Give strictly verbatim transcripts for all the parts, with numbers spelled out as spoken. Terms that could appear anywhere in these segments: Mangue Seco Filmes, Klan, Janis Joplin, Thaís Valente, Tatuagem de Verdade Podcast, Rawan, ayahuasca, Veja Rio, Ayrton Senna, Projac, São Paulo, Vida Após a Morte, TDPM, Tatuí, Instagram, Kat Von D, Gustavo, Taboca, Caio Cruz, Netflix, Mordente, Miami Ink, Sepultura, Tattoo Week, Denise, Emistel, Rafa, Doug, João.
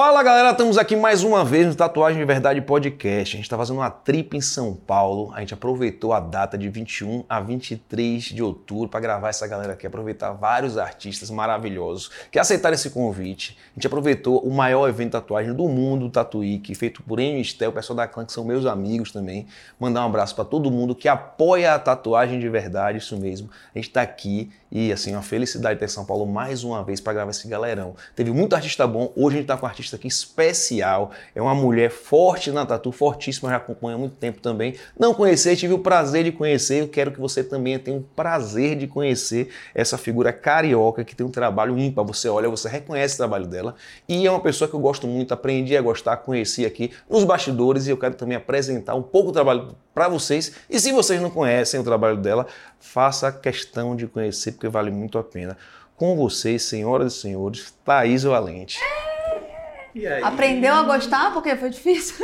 Fala galera, estamos aqui mais uma vez no Tatuagem de Verdade Podcast. A gente está fazendo uma trip em São Paulo. A gente aproveitou a data de vinte e um a vinte e três de outubro para gravar essa galera aqui, aproveitar vários artistas maravilhosos que aceitaram esse convite. A gente aproveitou o maior evento de tatuagem do mundo, o Tattoo Week, feito por Emistel, o pessoal da Klan, que são meus amigos também. Mandar um abraço para todo mundo que apoia a Tatuagem de Verdade, isso mesmo. A gente está aqui e assim, uma felicidade ter em São Paulo mais uma vez para gravar esse galerão. Teve muito artista bom, hoje a gente está com artista aqui especial, é uma mulher forte na tatu, fortíssima, já acompanha há muito tempo também. Não conhecer, tive o prazer de conhecer, eu quero que você também tenha o prazer de conhecer essa figura carioca que tem um trabalho ímpar. Você olha, você reconhece o trabalho dela e é uma pessoa que eu gosto muito, aprendi a gostar, conheci aqui nos bastidores e eu quero também apresentar um pouco o trabalho para vocês. E se vocês não conhecem o trabalho dela, faça questão de conhecer porque vale muito a pena. Com vocês, senhoras e senhores, Thaís Valente. Aprendeu a gostar porque foi difícil?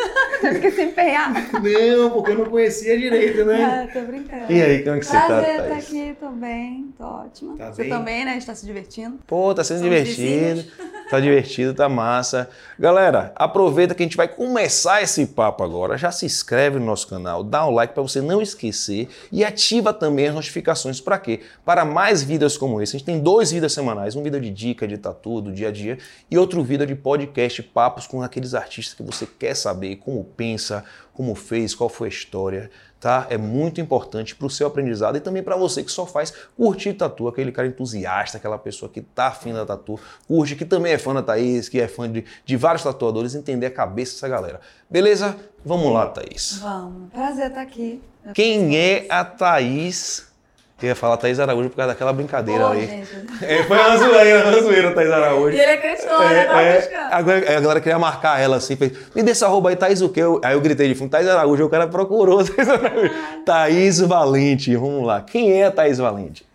Teve que se empenhar. Não, porque eu não conhecia direito, né? Ah, tô brincando. E aí, como é que você tá? Prazer estar aqui, tô bem, tô ótima. Tá você bem? Também, né? A gente tá se divertindo. Pô, tá sendo Somos divertido, vizinhos. Tá divertido, tá massa. Galera, aproveita que a gente vai começar esse papo agora. Já se inscreve no nosso canal, dá o like pra você não esquecer e ativa também as notificações. Pra quê? Para mais vídeos como esse. A gente tem dois vídeos semanais, um vídeo de dica, de tatu, do dia a dia e outro vídeo de podcast, papos com aqueles artistas que você quer saber como pensa, como fez, qual foi a história, tá? É muito importante para o seu aprendizado e também para você que só faz curtir tatu, aquele cara entusiasta, aquela pessoa que tá afim da tatu, curte, que também é fã da Thaís, que é fã de, de vários tatuadores, entender a cabeça dessa galera. Beleza? Vamos lá, Thaís. Vamos. Prazer estar aqui. Quem é a Thaís? Eu ia falar Thaís Araújo por causa daquela brincadeira. Pô, ali. Gente. É, foi uma zoeira, uma zoeira Thaís Araújo. E ele acreditou, é, né? Tava é, buscando. Agora a galera queria marcar ela assim, fez, me dê essa arroba aí, Thaís o quê? Eu, aí eu gritei de fundo, Thaís Araújo, o cara procurou Thaís Araújo. Ah. Thaís Valente, vamos lá. Quem é a Thaís Valente?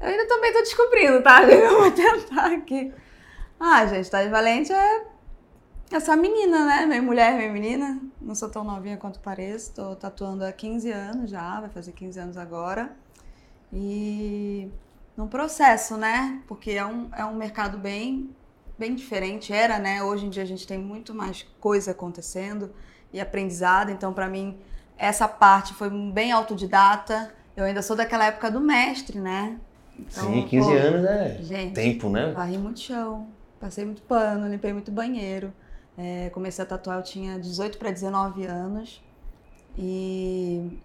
Eu ainda também tô descobrindo, tá? Eu vou tentar aqui. Ah, gente, Thaís Valente é essa menina, né? Minha mulher, minha menina. Não sou tão novinha quanto pareço, tô tatuando há quinze anos já, vai fazer quinze anos agora. E num processo, né? Porque é um, é um mercado bem, bem diferente, era, né? Hoje em dia a gente tem muito mais coisa acontecendo e aprendizado. Então, para mim, essa parte foi bem autodidata. Eu ainda sou daquela época do mestre, né? Então, sim, quinze pô, anos é gente, tempo, né? Varri muito chão, passei muito pano, limpei muito banheiro. É, comecei a tatuar, eu tinha dezoito para dezenove anos. E...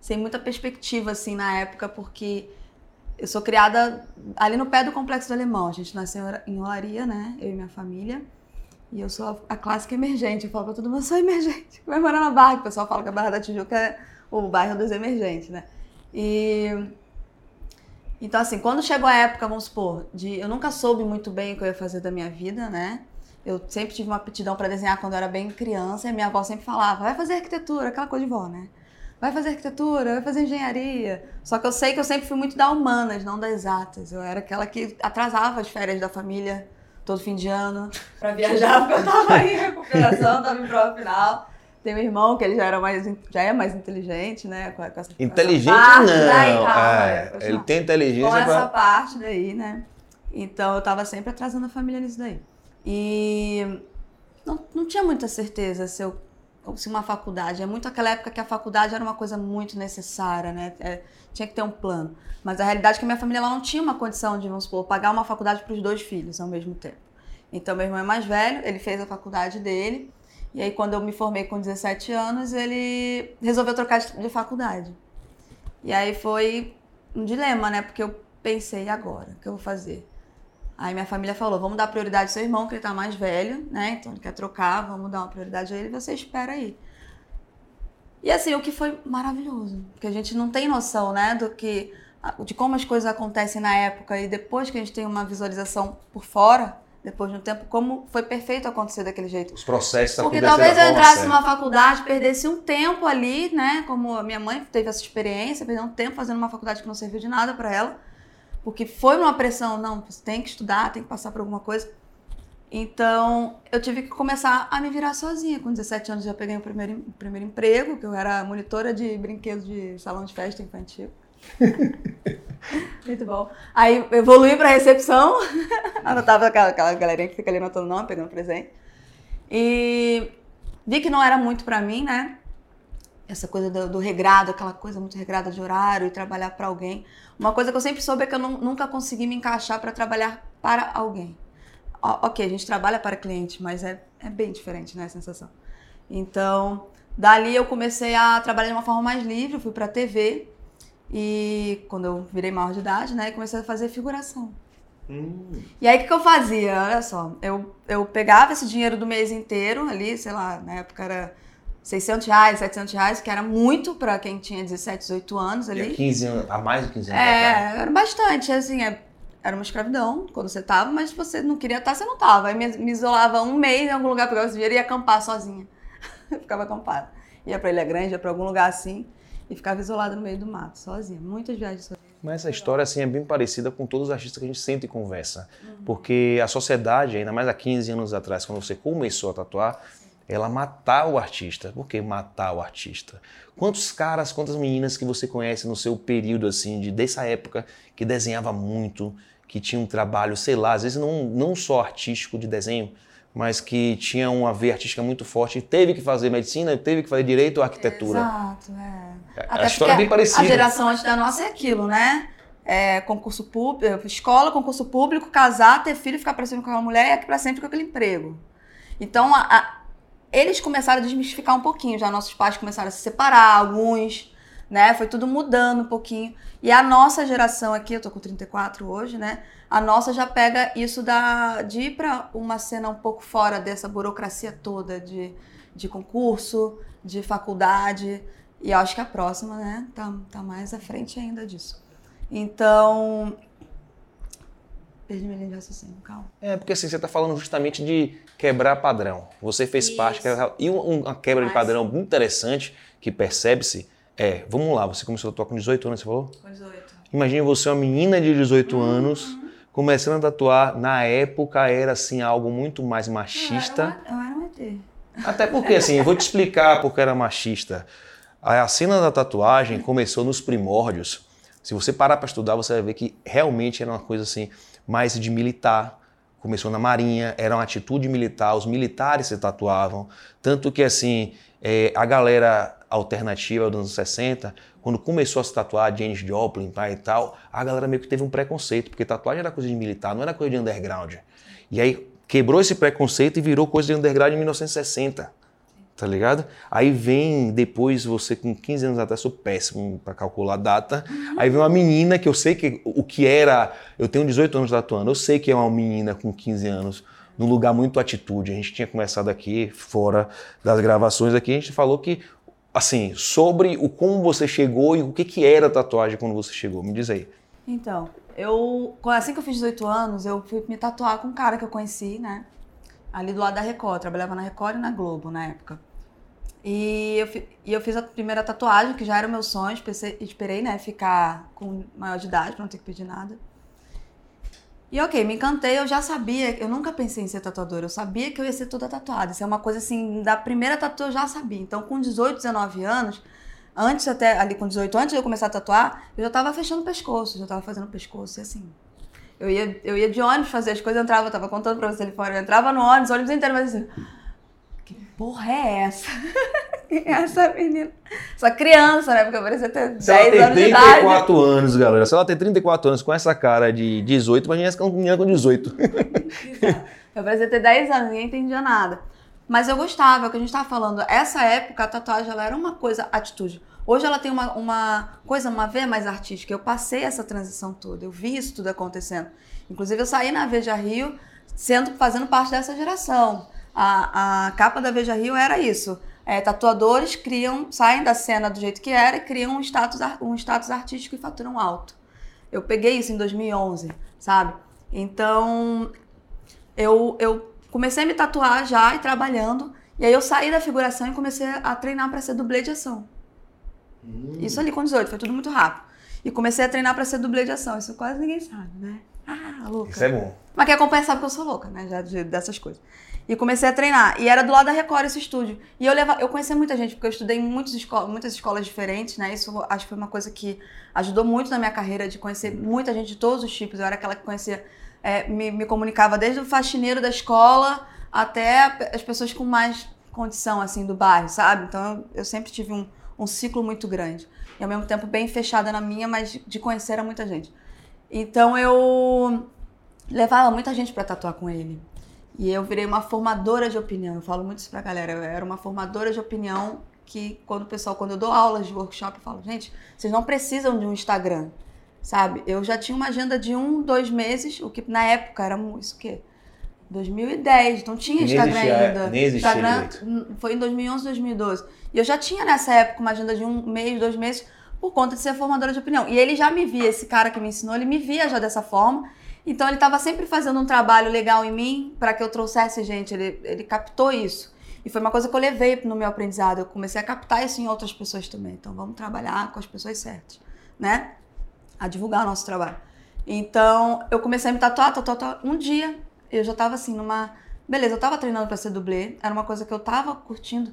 sem muita perspectiva, assim, na época, porque eu sou criada ali no pé do Complexo do Alemão. A gente nasceu em Olaria, né? Eu e minha família. E eu sou a clássica emergente. Eu falo pra todo mundo, eu sou emergente. Vai morar na Barra, que o pessoal fala que a Barra da Tijuca é o bairro dos emergentes, né? E... então, assim, quando chegou a época, vamos supor, de... eu nunca soube muito bem o que eu ia fazer da minha vida, né? Eu sempre tive uma aptidão pra desenhar quando eu era bem criança. E minha avó sempre falava, vai fazer arquitetura, aquela coisa de vó, né? Vai fazer arquitetura, vai fazer engenharia. Só que eu sei que eu sempre fui muito da humanas, não das exatas. Eu era aquela que atrasava as férias da família todo fim de ano pra viajar, porque eu tava aí em recuperação, tava em prova final. Tem um irmão que ele já, era mais, já é mais inteligente, né? Com essa, inteligente com essa parte não. Daí, calma, é, né? Ele tem inteligência com essa pra... parte daí, né? Então eu tava sempre atrasando a família nisso daí. E não, não tinha muita certeza se eu... se uma faculdade, é muito aquela época que a faculdade era uma coisa muito necessária, né? É, tinha que ter um plano. Mas a realidade é que minha família ela não tinha uma condição de, vamos supor, pagar uma faculdade para os dois filhos ao mesmo tempo. Então, meu irmão é mais velho, ele fez a faculdade dele, e aí quando eu me formei com dezessete anos, ele resolveu trocar de faculdade. E aí foi um dilema, né? Porque eu pensei, e agora? O que eu vou fazer? Aí minha família falou, vamos dar prioridade ao seu irmão, que ele tá mais velho, né? Então ele quer trocar, vamos dar uma prioridade a ele, você espera aí. E assim, o que foi maravilhoso, porque a gente não tem noção, né, do que, de como as coisas acontecem na época e depois que a gente tem uma visualização por fora, depois de um tempo, como foi perfeito acontecer daquele jeito. Os processos aconteceram. Porque talvez eu entrasse numa faculdade, perdesse um tempo ali, né, como a minha mãe teve essa experiência, perdeu um tempo fazendo uma faculdade que não serviu de nada para ela. Porque foi uma pressão, não, você tem que estudar, tem que passar por alguma coisa. Então, eu tive que começar a me virar sozinha. Com dezessete anos, já peguei o primeiro, o primeiro emprego, que eu era monitora de brinquedos de salão de festa infantil. Muito bom. Aí, evoluí para recepção. Anotava aquela, aquela galerinha que fica ali anotando nome, pegando presente. E vi que não era muito pra mim, né? Essa coisa do, do regrado, aquela coisa muito regrada de horário e trabalhar pra alguém. Uma coisa que eu sempre soube é que eu não, nunca consegui me encaixar pra trabalhar para alguém. O, ok, a gente trabalha para cliente, mas é, é bem diferente, né, a sensação. Então, dali eu comecei a trabalhar de uma forma mais livre, fui pra T V. E quando eu virei maior de idade, né, comecei a fazer figuração. Hum. E aí o que, que eu fazia? Olha só, eu, eu pegava esse dinheiro do mês inteiro ali, sei lá, na época era seiscentos reais, setecentos reais, que era muito pra quem tinha dezessete, dezoito anos ali. E quinze anos, há mais de quinze anos. É, era bastante, assim, era uma escravidão quando você tava, mas se você não queria estar, você não tava. Aí me, me isolava um mês em algum lugar, pegava esse dinheiro e ia acampar sozinha. Eu ficava acampada. Ia pra Ilha Grande, ia pra algum lugar assim. E ficava isolada no meio do mato, sozinha. Muitas viagens sozinha. Mas essa história assim, é bem parecida com todos os artistas que a gente sente e conversa. Uhum. Porque a sociedade, ainda mais há quinze anos atrás, quando você começou a tatuar, ela matar o artista. Por que matar o artista? Quantos caras, quantas meninas que você conhece no seu período, assim, de, dessa época, que desenhava muito, que tinha um trabalho, sei lá, às vezes não, não só artístico de desenho, mas que tinha uma veia artística muito forte e teve que fazer medicina, teve que fazer direito ou arquitetura. Exato, é. A Até história é bem parecida. A geração antes da nossa é aquilo, né? É, concurso público, escola, concurso público, casar, ter filho, ficar pra sempre com aquela mulher e aqui pra sempre com aquele emprego. Então, a, a, eles começaram a desmistificar um pouquinho, já nossos pais começaram a se separar, alguns, né? Foi tudo mudando um pouquinho. E a nossa geração aqui, eu tô com trinta e quatro hoje, né? A nossa já pega isso da, de ir para uma cena um pouco fora dessa burocracia toda de, de concurso, de faculdade. E eu acho que a próxima, né, tá, tá mais à frente ainda disso. Então... Perdi minha linha de raciocínio, calma. É, porque assim, você tá falando justamente de quebrar padrão. Você fez isso. parte... E uma quebra Mas... de padrão muito interessante que percebe-se é... Vamos lá, você começou a tatuar com dezoito anos, você falou? Com dezoito. Imagina você, uma menina de dezoito hum, anos... Hum. Começando a tatuar, na época era assim algo muito mais machista. Eu era um E T. Até porque, assim, eu vou te explicar porque era machista. A cena da tatuagem começou nos primórdios. Se você parar para estudar, você vai ver que realmente era uma coisa assim, mais de militar. Começou na marinha, era uma atitude militar, os militares se tatuavam. Tanto que, assim, é, a galera alternativa dos anos sessenta, quando começou a se tatuar, Janis Joplin tá, e tal, a galera meio que teve um preconceito, porque tatuagem era coisa de militar, não era coisa de underground. E aí quebrou esse preconceito e virou coisa de underground em mil novecentos e sessenta, tá ligado? Aí vem depois você com quinze anos atrás, sou péssimo pra calcular a data, aí vem uma menina que eu sei que o que era, eu tenho dezoito anos tatuando, eu sei que é uma menina com quinze anos, num lugar muito atitude, a gente tinha começado aqui, fora das gravações aqui, a gente falou que assim, sobre o como você chegou e o que, que era a tatuagem quando você chegou. Me diz aí. Então, eu... Assim que eu fiz dezoito anos, eu fui me tatuar com um cara que eu conheci, né? Ali do lado da Record. Eu trabalhava na Record e na Globo, na época. E eu, e eu fiz a primeira tatuagem, que já era o meu sonho. Pensei, esperei, né? Ficar com maior de idade, pra não ter que pedir nada. E ok, me encantei, eu já sabia, eu nunca pensei em ser tatuadora, eu sabia que eu ia ser toda tatuada. Isso é uma coisa assim, da primeira tatuagem eu já sabia. Então com dezoito, dezenove anos, antes até, ali com dezoito, antes de eu começar a tatuar, eu já tava fechando o pescoço, já tava fazendo o pescoço e assim. Eu ia, eu ia de ônibus fazer as coisas, eu entrava, eu tava contando pra você ali fora, eu entrava no ônibus, o ônibus inteiro, mas assim, que porra é essa? Quem é essa menina? Essa criança, né? Porque eu parecia ter dez anos de idade. Ela tem trinta e quatro anos, galera. Se ela tem trinta e quatro anos com essa cara de dezoito, imagina essa menina com dezoito. Exato. Eu parecia ter dez anos, ninguém entendia nada. Mas eu gostava, é o que a gente estava falando. Essa época, a tatuagem ela era uma coisa atitude. Hoje ela tem uma, uma coisa, uma veia mais artística. Eu passei essa transição toda, eu vi isso tudo acontecendo. Inclusive, eu saí na Veja Rio sendo, fazendo parte dessa geração. A, a capa da Veja Rio era isso. É, tatuadores criam, saem da cena do jeito que era e criam um status, um status artístico e faturam alto. Eu peguei isso em dois mil e onze, sabe? Então, eu, eu comecei a me tatuar já e trabalhando. E aí eu saí da figuração e comecei a treinar para ser dublê de ação. Hum. Isso ali com dezoito, foi tudo muito rápido. E comecei a treinar para ser dublê de ação. Isso quase ninguém sabe, né? Ah, louca. Isso é bom. Mas quem acompanha sabe que eu sou louca, né? Já de, dessas coisas. E comecei a treinar. E era do lado da Record esse estúdio. E eu, leva... eu conheci muita gente, porque eu estudei em muitas, esco... muitas escolas diferentes, né? Isso acho que foi uma coisa que ajudou muito na minha carreira, de conhecer muita gente de todos os tipos. Eu era aquela que conhecia, é, me, me comunicava desde o faxineiro da escola até as pessoas com mais condição, assim, do bairro, sabe? Então, eu sempre tive um, um ciclo muito grande. E, ao mesmo tempo, bem fechada na minha, mas de conhecer a muita gente. Então, eu levava muita gente pra tatuar com ele. E eu virei uma formadora de opinião. Eu falo muito isso pra galera. Eu era uma formadora de opinião que, quando o pessoal, quando eu dou aulas de workshop, eu falo, gente, vocês não precisam de um Instagram, sabe? Eu já tinha uma agenda de um, dois meses, o que na época era isso o quê? dois mil e dez, então tinha Instagram ainda. Nem existia Instagram direito. Foi em dois mil e onze, dois mil e doze. E eu já tinha nessa época uma agenda de um mês, dois meses, por conta de ser formadora de opinião. E ele já me via, esse cara que me ensinou, ele me via já dessa forma. Então ele estava sempre fazendo um trabalho legal em mim para que eu trouxesse gente, ele, ele captou isso. E foi uma coisa que eu levei no meu aprendizado, eu comecei a captar isso em outras pessoas também. Então vamos trabalhar com as pessoas certas, né? A divulgar o nosso trabalho. Então eu comecei a me tatuar, tatuar, tatuar. Um dia eu já estava assim numa... Beleza, eu estava treinando para ser dublê, era uma coisa que eu estava curtindo.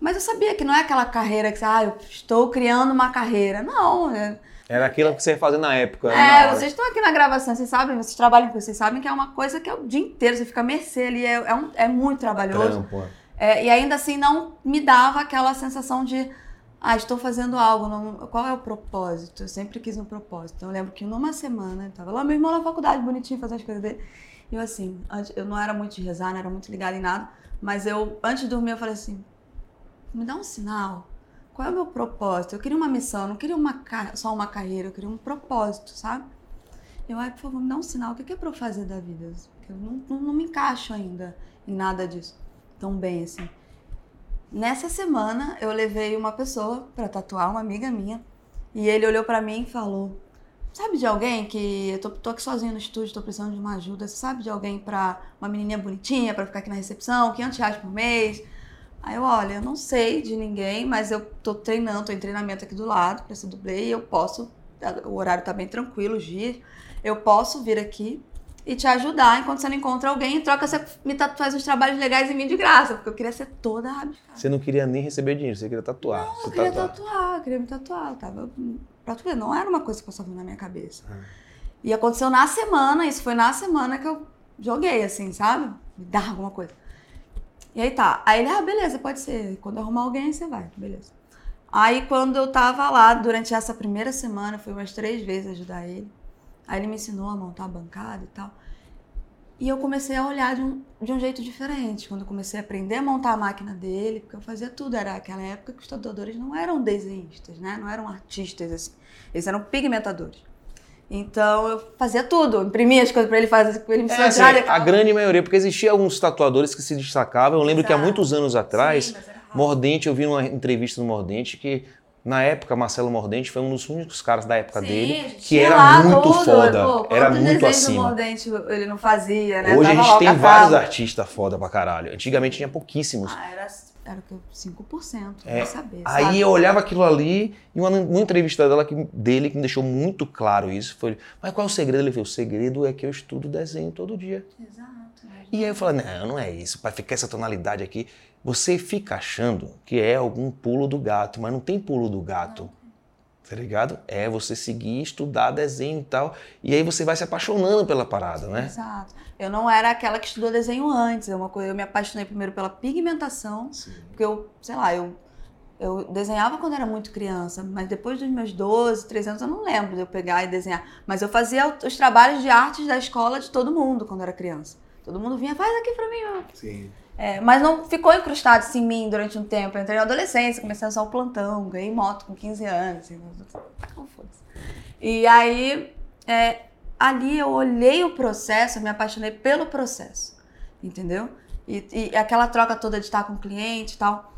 Mas eu sabia que não é aquela carreira que você... Ah, eu estou criando uma carreira. Não, é... Era aquilo que você ia fazer na época. É, na vocês estão aqui na gravação, vocês sabem, vocês trabalham com isso, vocês sabem que é uma coisa que é o dia inteiro, você fica à mercê ali, é, é, um, é muito trabalhoso. Trampo. É, e ainda assim não me dava aquela sensação de, ah, estou fazendo algo, não, qual é o propósito? Eu sempre quis um propósito. Então eu lembro que numa semana, eu estava lá, meu irmão na faculdade, bonitinho, fazendo as coisas dele. E eu assim, eu não era muito de rezar, não era muito ligada em nada, mas eu, antes de dormir, eu falei assim, me dá um sinal. Qual é o meu propósito? Eu queria uma missão, eu não queria uma, só uma carreira, eu queria um propósito, sabe? Eu, ai, por favor, me dá um sinal, o que é pra eu fazer da vida? Eu não, não, não me encaixo ainda em nada disso, tão bem assim. Nessa semana, eu levei uma pessoa pra tatuar, uma amiga minha, e ele olhou pra mim e falou, sabe de alguém que... Eu tô, tô aqui sozinha no estúdio, tô precisando de uma ajuda, você sabe de alguém pra... Uma menininha bonitinha pra ficar aqui na recepção, quinhentos reais por mês... Aí eu, olha, eu não sei de ninguém, mas eu tô treinando, tô em treinamento aqui do lado pra ser dublê e eu posso, o horário tá bem tranquilo, os dias, eu posso vir aqui e te ajudar enquanto você não encontra alguém, em troca você me tatu, faz uns trabalhos legais em mim de graça, porque eu queria ser toda rabiscada. Você não queria nem receber dinheiro, você queria tatuar. Não, eu queria tatuar. tatuar, eu queria me tatuar, tava, pra tu ver, não era uma coisa que passava na minha cabeça. Ah. E aconteceu na semana, isso foi na semana que eu joguei, assim, sabe? Me dá alguma coisa. E aí tá, aí ele, ah, beleza, pode ser, quando arrumar alguém você vai, beleza. Aí quando eu tava lá, durante essa primeira semana, eu fui umas três vezes ajudar ele, aí ele me ensinou a montar a bancada e tal, e eu comecei a olhar de um, de um jeito diferente, quando eu comecei a aprender a montar a máquina dele, porque eu fazia tudo, era aquela época que os tatuadores não eram desenhistas, né, não eram artistas, assim, eles eram pigmentadores. Então eu fazia tudo, imprimia as coisas pra ele fazer, pra ele me é, assim, a grande maioria, porque existia alguns tatuadores que se destacavam. Eu lembro Exato. Que há muitos anos atrás, Sim, Mordente, eu vi uma entrevista do Mordente que na época Marcelo Mordente foi um dos únicos caras da época Sim, dele que era lá, muito tudo, foda, pô, era muito acima. O Mordente ele não fazia, né? Hoje a gente tem vários artistas foda pra caralho. Antigamente tinha pouquíssimos. Ah, era... Era cinco por cento, é, não saber. Aí sabe? Eu olhava aquilo ali e uma, uma entrevista dela que, dele que me deixou muito claro isso. Foi, mas qual é o segredo? Ele falou, o segredo é que eu estudo desenho todo dia. Exato. E aí eu falei, não, não é isso. Para ficar essa tonalidade aqui, você fica achando que é algum pulo do gato, mas não tem pulo do gato. Não. Tá ligado? É você seguir, estudar desenho e tal. E aí você vai se apaixonando pela parada, né? Exato. Eu não era aquela que estudou desenho antes. É uma coisa, eu me apaixonei primeiro pela pigmentação. Sim. Porque eu, sei lá, eu, eu desenhava quando era muito criança. Mas depois dos meus doze, treze anos, eu não lembro de eu pegar e desenhar. Mas eu fazia os trabalhos de artes da escola de todo mundo quando era criança. Todo mundo vinha, faz aqui pra mim. Ó. Sim. É, mas não ficou encrustado assim, em mim durante um tempo. Eu entrei na adolescência, comecei a usar o plantão, ganhei moto com quinze anos. Assim, e aí, é, ali eu olhei o processo, eu me apaixonei pelo processo, entendeu? E, e aquela troca toda de estar com o cliente e tal.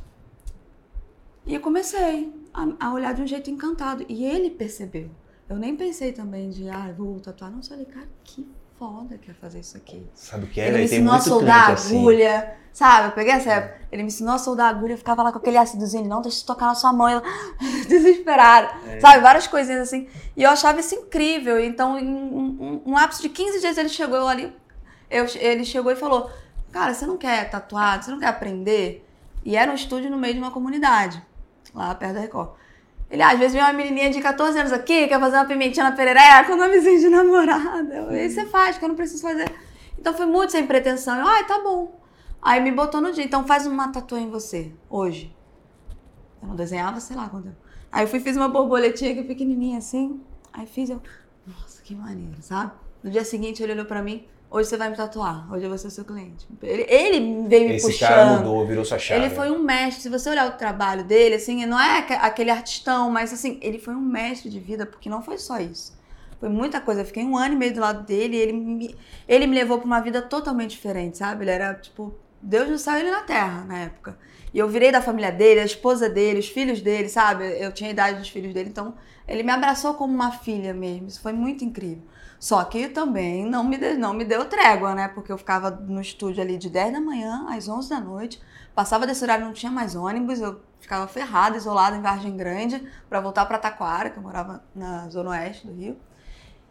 E eu comecei a, a olhar de um jeito encantado. E ele percebeu. Eu nem pensei também de, ah, vou tatuar. Não, só falei, cara, que foda que é fazer isso aqui. Sabe o que é? Ele me ensinou a soldar agulha, assim. Sabe? Eu peguei essa época. Ele me ensinou a soldar agulha, eu ficava lá com aquele ácidozinho, não deixa de tocar na sua mão. Eu... Desesperada. É. Sabe? Várias coisinhas assim. E eu achava isso incrível. Então, em um, um, um lapso de quinze dias, ele chegou ali, eu, ele chegou e falou, cara, você não quer tatuar? Você não quer aprender? E era um estúdio no meio de uma comunidade, lá perto da Record. Ele, ah, às vezes, vem uma menininha de catorze anos aqui, quer fazer uma pimentinha na perereca com um nomezinho de namorada. E você faz, que eu não preciso fazer. Então, foi muito sem pretensão. Eu, ai, tá bom. Aí me botou no dia, então faz uma tatuagem em você, hoje. Eu não desenhava, sei lá quando. Eu... Aí eu fui, fiz uma borboletinha que pequenininha assim, aí fiz eu, nossa, que maneiro, sabe? No dia seguinte ele olhou pra mim, hoje você vai me tatuar, hoje eu vou ser o seu cliente. Ele, ele veio me Esse puxando. Esse cara mudou, virou sua chave. Ele foi um mestre, se você olhar o trabalho dele, assim, não é aquele artistão, mas assim, ele foi um mestre de vida, porque não foi só isso. Foi muita coisa, eu fiquei um ano e meio do lado dele, ele me, ele me levou pra uma vida totalmente diferente, sabe? Ele era tipo... Deus no céu e ele na terra, na época. E eu virei da família dele, a esposa dele, os filhos dele, sabe? Eu tinha a idade dos filhos dele, então ele me abraçou como uma filha mesmo. Isso foi muito incrível. Só que também não me deu, não me deu trégua, né? Porque eu ficava no estúdio ali de dez da manhã às onze da noite. Passava desse horário, não tinha mais ônibus. Eu ficava ferrada, isolada em Vargem Grande para voltar para Taquara, que eu morava na zona oeste do Rio.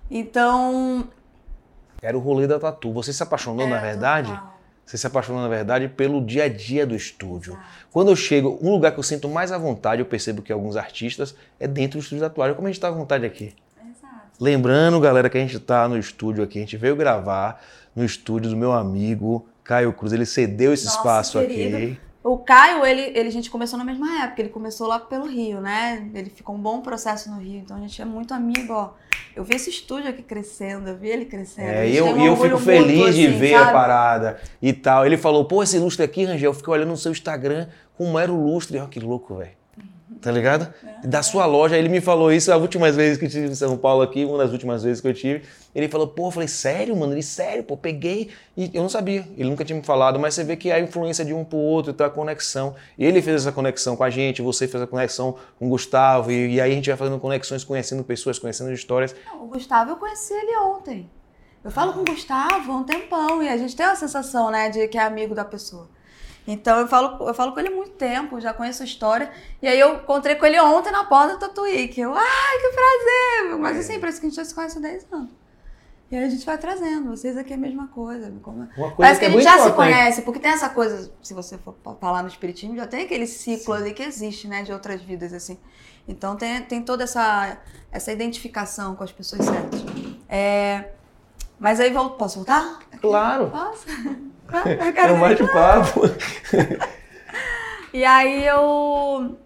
Então... Era o rolê da tatu. Você se apaixonou, é, na verdade? Total. Você se apaixonou, na verdade, pelo dia a dia do estúdio. Exato. Quando eu chego, um lugar que eu sinto mais à vontade, eu percebo que alguns artistas, é dentro do estúdio da tatuagem. Como a gente está à vontade aqui. Exato. Lembrando, galera, que a gente está no estúdio aqui. A gente veio gravar no estúdio do meu amigo Caio Cruz. Ele cedeu esse Nossa, espaço querido. Aqui. O Caio, ele, ele, a gente começou na mesma época. Ele começou lá pelo Rio, né? Ele ficou um bom processo no Rio. Então a gente é muito amigo, ó. Eu vi esse estúdio aqui crescendo, eu vi ele crescendo. É, e eu, um eu fico feliz muito, de assim, ver sabe? A parada e tal. Ele falou, pô, esse lustre aqui, Rangel, eu fiquei olhando no seu Instagram como era o lustre. Olha que louco, velho. Tá ligado? É, da sua loja, ele me falou isso a última vez que eu estive em São Paulo aqui, uma das últimas vezes que eu tive. Ele falou, pô, eu falei, sério, mano? Ele, sério, pô, peguei. E eu não sabia, ele nunca tinha me falado, mas você vê que a influência de um pro outro, tá, a conexão. Ele fez essa conexão com a gente, você fez a conexão com o Gustavo, e, e aí a gente vai fazendo conexões, conhecendo pessoas, conhecendo histórias. O Gustavo, eu conheci ele ontem. Eu falo com o Gustavo há um tempão, e a gente tem uma sensação, né, de que é amigo da pessoa. Então eu falo, eu falo com ele há muito tempo, já conheço a história. E aí eu encontrei com ele ontem na porta do Tattoo Week. Eu, ai, que prazer! Mas assim, parece que a gente já se conhece há dez anos. E aí a gente vai trazendo, vocês aqui é a mesma coisa. Como... Uma coisa parece que, que a gente já se conhece, porque tem essa coisa, se você for falar no espiritismo, já tem aquele ciclo ali que existe, né, de outras vidas, assim. Então tem, tem toda essa, essa identificação com as pessoas certas. É... Mas aí, volto, posso voltar? Claro! Posso? É um bate-papo. E aí eu,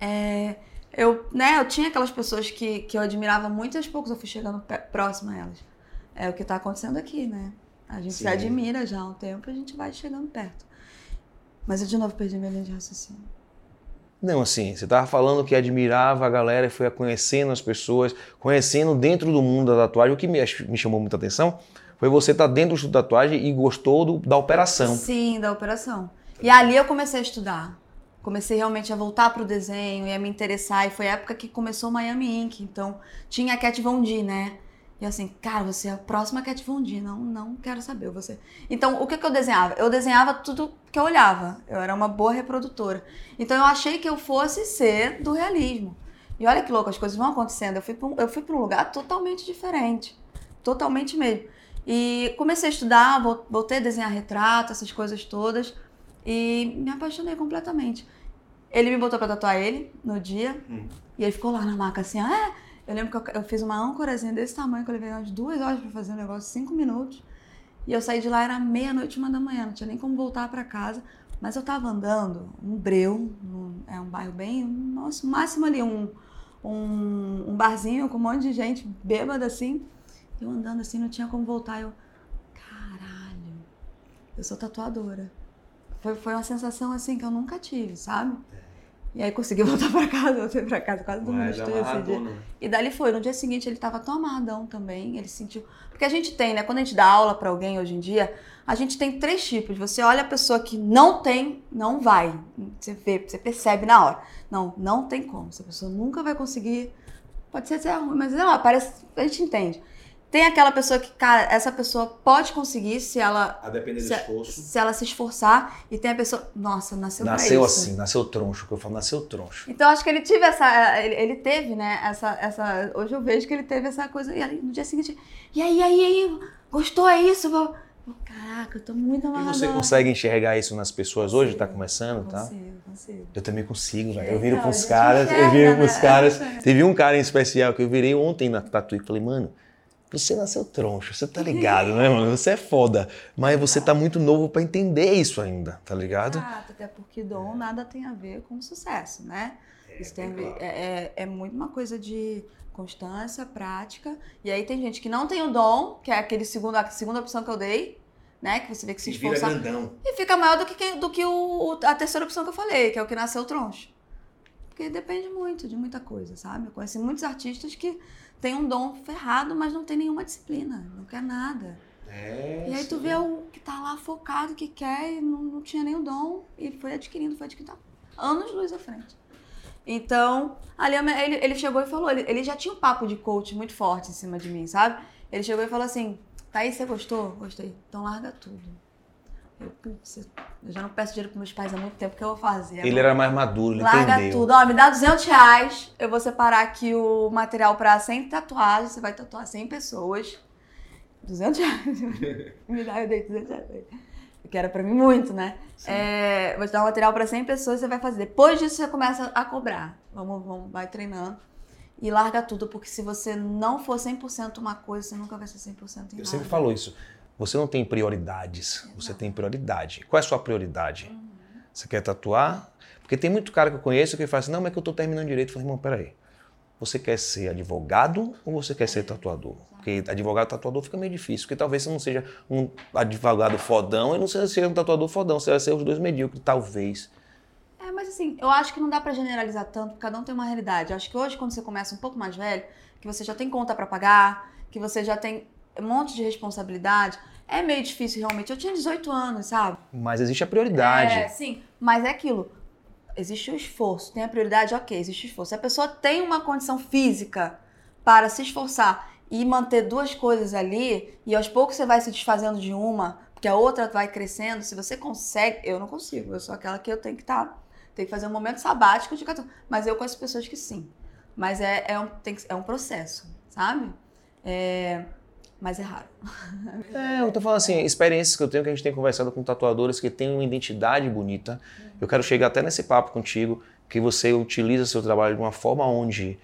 é, eu, né, eu tinha aquelas pessoas que, que eu admirava muito e aos poucos eu fui chegando próxima a elas. É o que está acontecendo aqui, né? A gente Sim. se admira já há um tempo e a gente vai chegando perto. Mas eu de novo perdi minha linha de raciocínio. Não, assim, você estava falando que admirava a galera e foi conhecendo as pessoas, conhecendo dentro do mundo da tatuagem. O que me, me chamou muita atenção... Foi você estar dentro do estudo da tatuagem e gostou do, da operação. Sim, da operação. E ali eu comecei a estudar. Comecei realmente a voltar para o desenho e a me interessar. E foi a época que começou Miami Ink. Então, tinha a Kat Von D, né? E assim, cara, você é a próxima Kat Von D. Não, não quero saber você. Então, o que, que eu desenhava? Eu desenhava tudo que eu olhava. Eu era uma boa reprodutora. Então, eu achei que eu fosse ser do realismo. E olha que louco, as coisas vão acontecendo. Eu fui para um, eu fui para um lugar totalmente diferente. Totalmente mesmo. E comecei a estudar, voltei a desenhar retrato, essas coisas todas. E me apaixonei completamente. Ele me botou pra tatuar ele, no dia. Hum. E ele ficou lá na maca assim, ah, é? Eu lembro que eu, eu fiz uma âncorazinha desse tamanho, que eu levei umas duas horas pra fazer um negócio, cinco minutos. E eu saí de lá, era meia-noite, uma da manhã, não tinha nem como voltar pra casa. Mas eu tava andando, um breu, um, é um bairro bem, nossa, máximo ali, um, um, um barzinho com um monte de gente bêbada assim. Eu andando assim, não tinha como voltar. Eu, caralho, eu sou tatuadora. Foi, foi uma sensação assim que eu nunca tive, sabe? E aí consegui voltar pra casa, voltei pra casa, quase todo mundo esteve esse dia. E dali foi. No dia seguinte ele tava tão amarradão também, ele sentiu... Porque a gente tem, né? Quando a gente dá aula pra alguém hoje em dia, a gente tem três tipos. Você olha a pessoa que não tem, não vai. Você vê, você percebe na hora. Não, não tem como. Essa pessoa nunca vai conseguir... Pode ser até ruim, mas não, parece... a gente entende. Tem aquela pessoa que, cara, essa pessoa pode conseguir se ela... A depender do se, esforço. Se ela se esforçar. E tem a pessoa... Nossa, nasceu pra isso. Nasceu assim, nasceu troncho. Que eu falo, nasceu troncho. Então, acho que ele teve essa... Ele, ele teve, né? Essa, essa... Hoje eu vejo que ele teve essa coisa... E aí, no dia seguinte... E aí, aí, aí? Gostou? É isso? Vou... Caraca, eu tô muito amarradona. E você consegue enxergar isso nas pessoas hoje? Tá começando, tá? Consigo, consigo. Eu também consigo, velho. Eu viro com os caras, eu viro com os caras. Teve um cara em especial que eu virei ontem na Tatuí e falei, mano... Você nasceu troncho, você tá ligado, né, mano? Você é foda. Mas você tá muito novo pra entender isso ainda, tá ligado? Ah, até porque dom é. nada tem a ver com sucesso, né? É, isso tem é, claro. é, é muito uma coisa de constância, prática. E aí tem gente que não tem o dom, que é aquele segundo, a segunda opção que eu dei, né? Que você vê que se esforça. E vira grandão. E fica maior do que, do que o, a terceira opção que eu falei, que é o que nasceu troncho. Porque depende muito de muita coisa, sabe? Eu conheci muitos artistas que têm um dom ferrado, mas não tem nenhuma disciplina, não quer nada. É, e aí tu vê o que tá lá focado, que quer, e não, não tinha nem o dom, e foi adquirindo, foi adquirindo, tá anos luz à frente. Então, ali ele, ele chegou e falou, ele, ele já tinha um papo de coach muito forte em cima de mim, sabe? Ele chegou e falou assim, Thaís, você gostou? Gostei. Então larga tudo. Eu já não peço dinheiro para meus pais há muito tempo, o que eu vou fazer? Ele era mais maduro, ele entendeu. Larga tudo, ó, me dá duzentos reais, eu vou separar aqui o material para cem tatuagens, você vai tatuar cem pessoas. duzentos reais, me dá, eu dei duzentos reais. Que era para mim muito, né? É, vou te dar um material para cem pessoas, você vai fazer. Depois disso você começa a cobrar, vamos, vamos, vai treinando. E larga tudo, porque se você não for cem por cento uma coisa, você nunca vai ser cem por cento em nada. Eu sempre falo isso. Você não tem prioridades, você tem prioridade. Qual é a sua prioridade? Uhum. Você quer tatuar? Porque tem muito cara que eu conheço que fala assim, não, mas é que eu tô terminando direito. Eu falo, irmão, peraí. Você quer ser advogado ou você quer ser tatuador? Porque advogado e tatuador fica meio difícil, porque talvez você não seja um advogado fodão e não seja um tatuador fodão, você vai ser os dois medíocres, talvez. É, mas assim, eu acho que não dá pra generalizar tanto, porque cada um tem uma realidade. Eu acho que hoje, quando você começa um pouco mais velho, que você já tem conta pra pagar, que você já tem um monte de responsabilidade, é meio difícil realmente. Eu tinha dezoito anos, sabe? Mas existe a prioridade. É, sim. Mas é aquilo. Existe o esforço. Tem a prioridade? Ok, existe o esforço. Se a pessoa tem uma condição física para se esforçar e manter duas coisas ali, e aos poucos você vai se desfazendo de uma, porque a outra vai crescendo, se você consegue... Eu não consigo. Eu sou aquela que eu tenho que estar... Tá, tenho que fazer um momento sabático de cada... Mas eu conheço pessoas que sim. Mas é, é, um, tem que, é um processo, sabe? É... Mas é raro. É, eu tô falando assim, experiências que eu tenho, que a gente tem conversado com tatuadores que têm uma identidade bonita. Uhum. Eu quero chegar até nesse papo contigo, que você utiliza seu trabalho de uma forma onde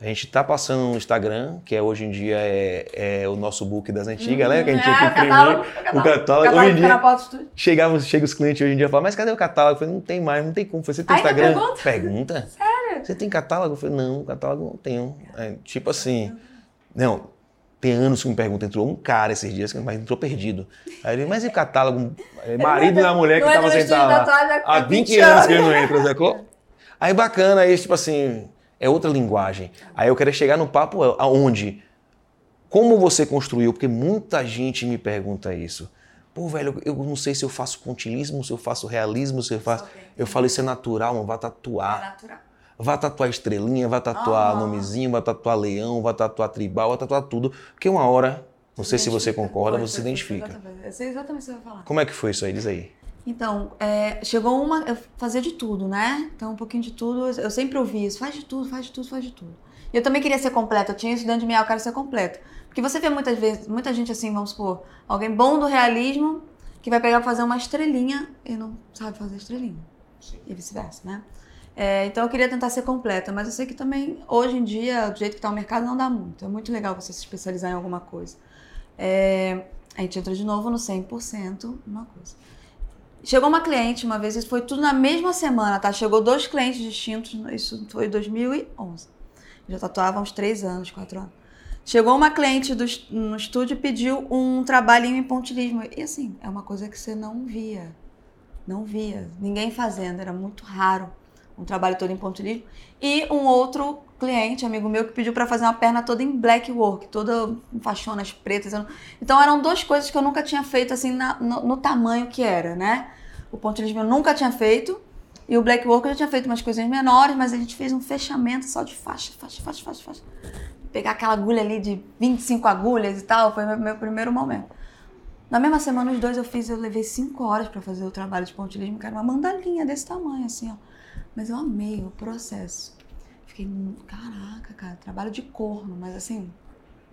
a gente tá passando no Instagram, que é, hoje em dia é, é o nosso book das antigas, uhum. né? Que a gente tinha é, que imprimir o catálogo. O catálogo chegava, chega os clientes hoje em dia e falam, mas cadê o catálogo? Eu falei, não tem mais, não tem como. Eu falei, você tem Aí Instagram? Pergunta? pergunta? Sério? Você tem catálogo? Eu falei, não, catálogo não tenho. É, tipo assim, não... Tem anos que me pergunta, entrou um cara esses dias, mas entrou perdido. Aí ele, mas e o catálogo? Marido da mulher que estava sentada lá, há vinte anos que ele não entra, sacou? Aí bacana, aí tipo assim, é outra linguagem. Aí eu quero chegar no papo aonde, como você construiu, porque muita gente me pergunta isso. Pô, velho, eu não sei se eu faço pontilismo, se eu faço realismo, se eu faço... Eu falo, isso é natural, mano, vai tatuar. É natural. Vai tatuar estrelinha, vai tatuar uhum. nomezinho, vai tatuar leão, vai tatuar tribal, vai tatuar tudo. Porque uma hora, não sei se você concorda, você se identifica. Eu sei exatamente o que você vai falar. Como é que foi isso aí? Diz aí. Então, é, chegou uma... Eu fazia de tudo, né? Então, um pouquinho de tudo. Eu sempre ouvi isso. Faz de tudo, faz de tudo, faz de tudo. E eu também queria ser completa. Eu tinha isso dentro de mim. Eu quero ser completa. Porque você vê muitas vezes, muita gente assim, vamos supor, alguém bom do realismo que vai pegar e fazer uma estrelinha e não sabe fazer estrelinha. Sim. E vice-versa, né? É, então eu queria tentar ser completa, mas eu sei que também, hoje em dia, do jeito que está o mercado, não dá muito. É muito legal você se especializar em alguma coisa. É, a gente entra de novo no cem por cento numa coisa. Chegou uma cliente uma vez, isso foi tudo na mesma semana, tá? Chegou dois clientes distintos, isso foi em dois mil e onze. Eu já tatuava há uns três anos, quatro anos. Chegou uma cliente do, no estúdio e pediu um trabalhinho em pontilismo. E assim, é uma coisa que você não via. Não via. Ninguém fazendo, era muito raro. Um trabalho todo em pontilismo. E um outro cliente, amigo meu, que pediu para fazer uma perna toda em black work, toda em fachonas pretas. Então eram duas coisas que eu nunca tinha feito assim na, no, no tamanho que era, né? O pontilismo eu nunca tinha feito e o black work eu já tinha feito umas coisinhas menores, mas a gente fez um fechamento só de faixa, faixa, faixa, faixa, faixa. Pegar aquela agulha ali de vinte e cinco agulhas e tal, foi meu, meu primeiro momento. Na mesma semana, os dois eu fiz, eu levei cinco horas para fazer o trabalho de pontilismo, que era uma mandalinha desse tamanho, assim, ó. Mas eu amei o processo. Fiquei, caraca, cara, trabalho de corno, mas assim,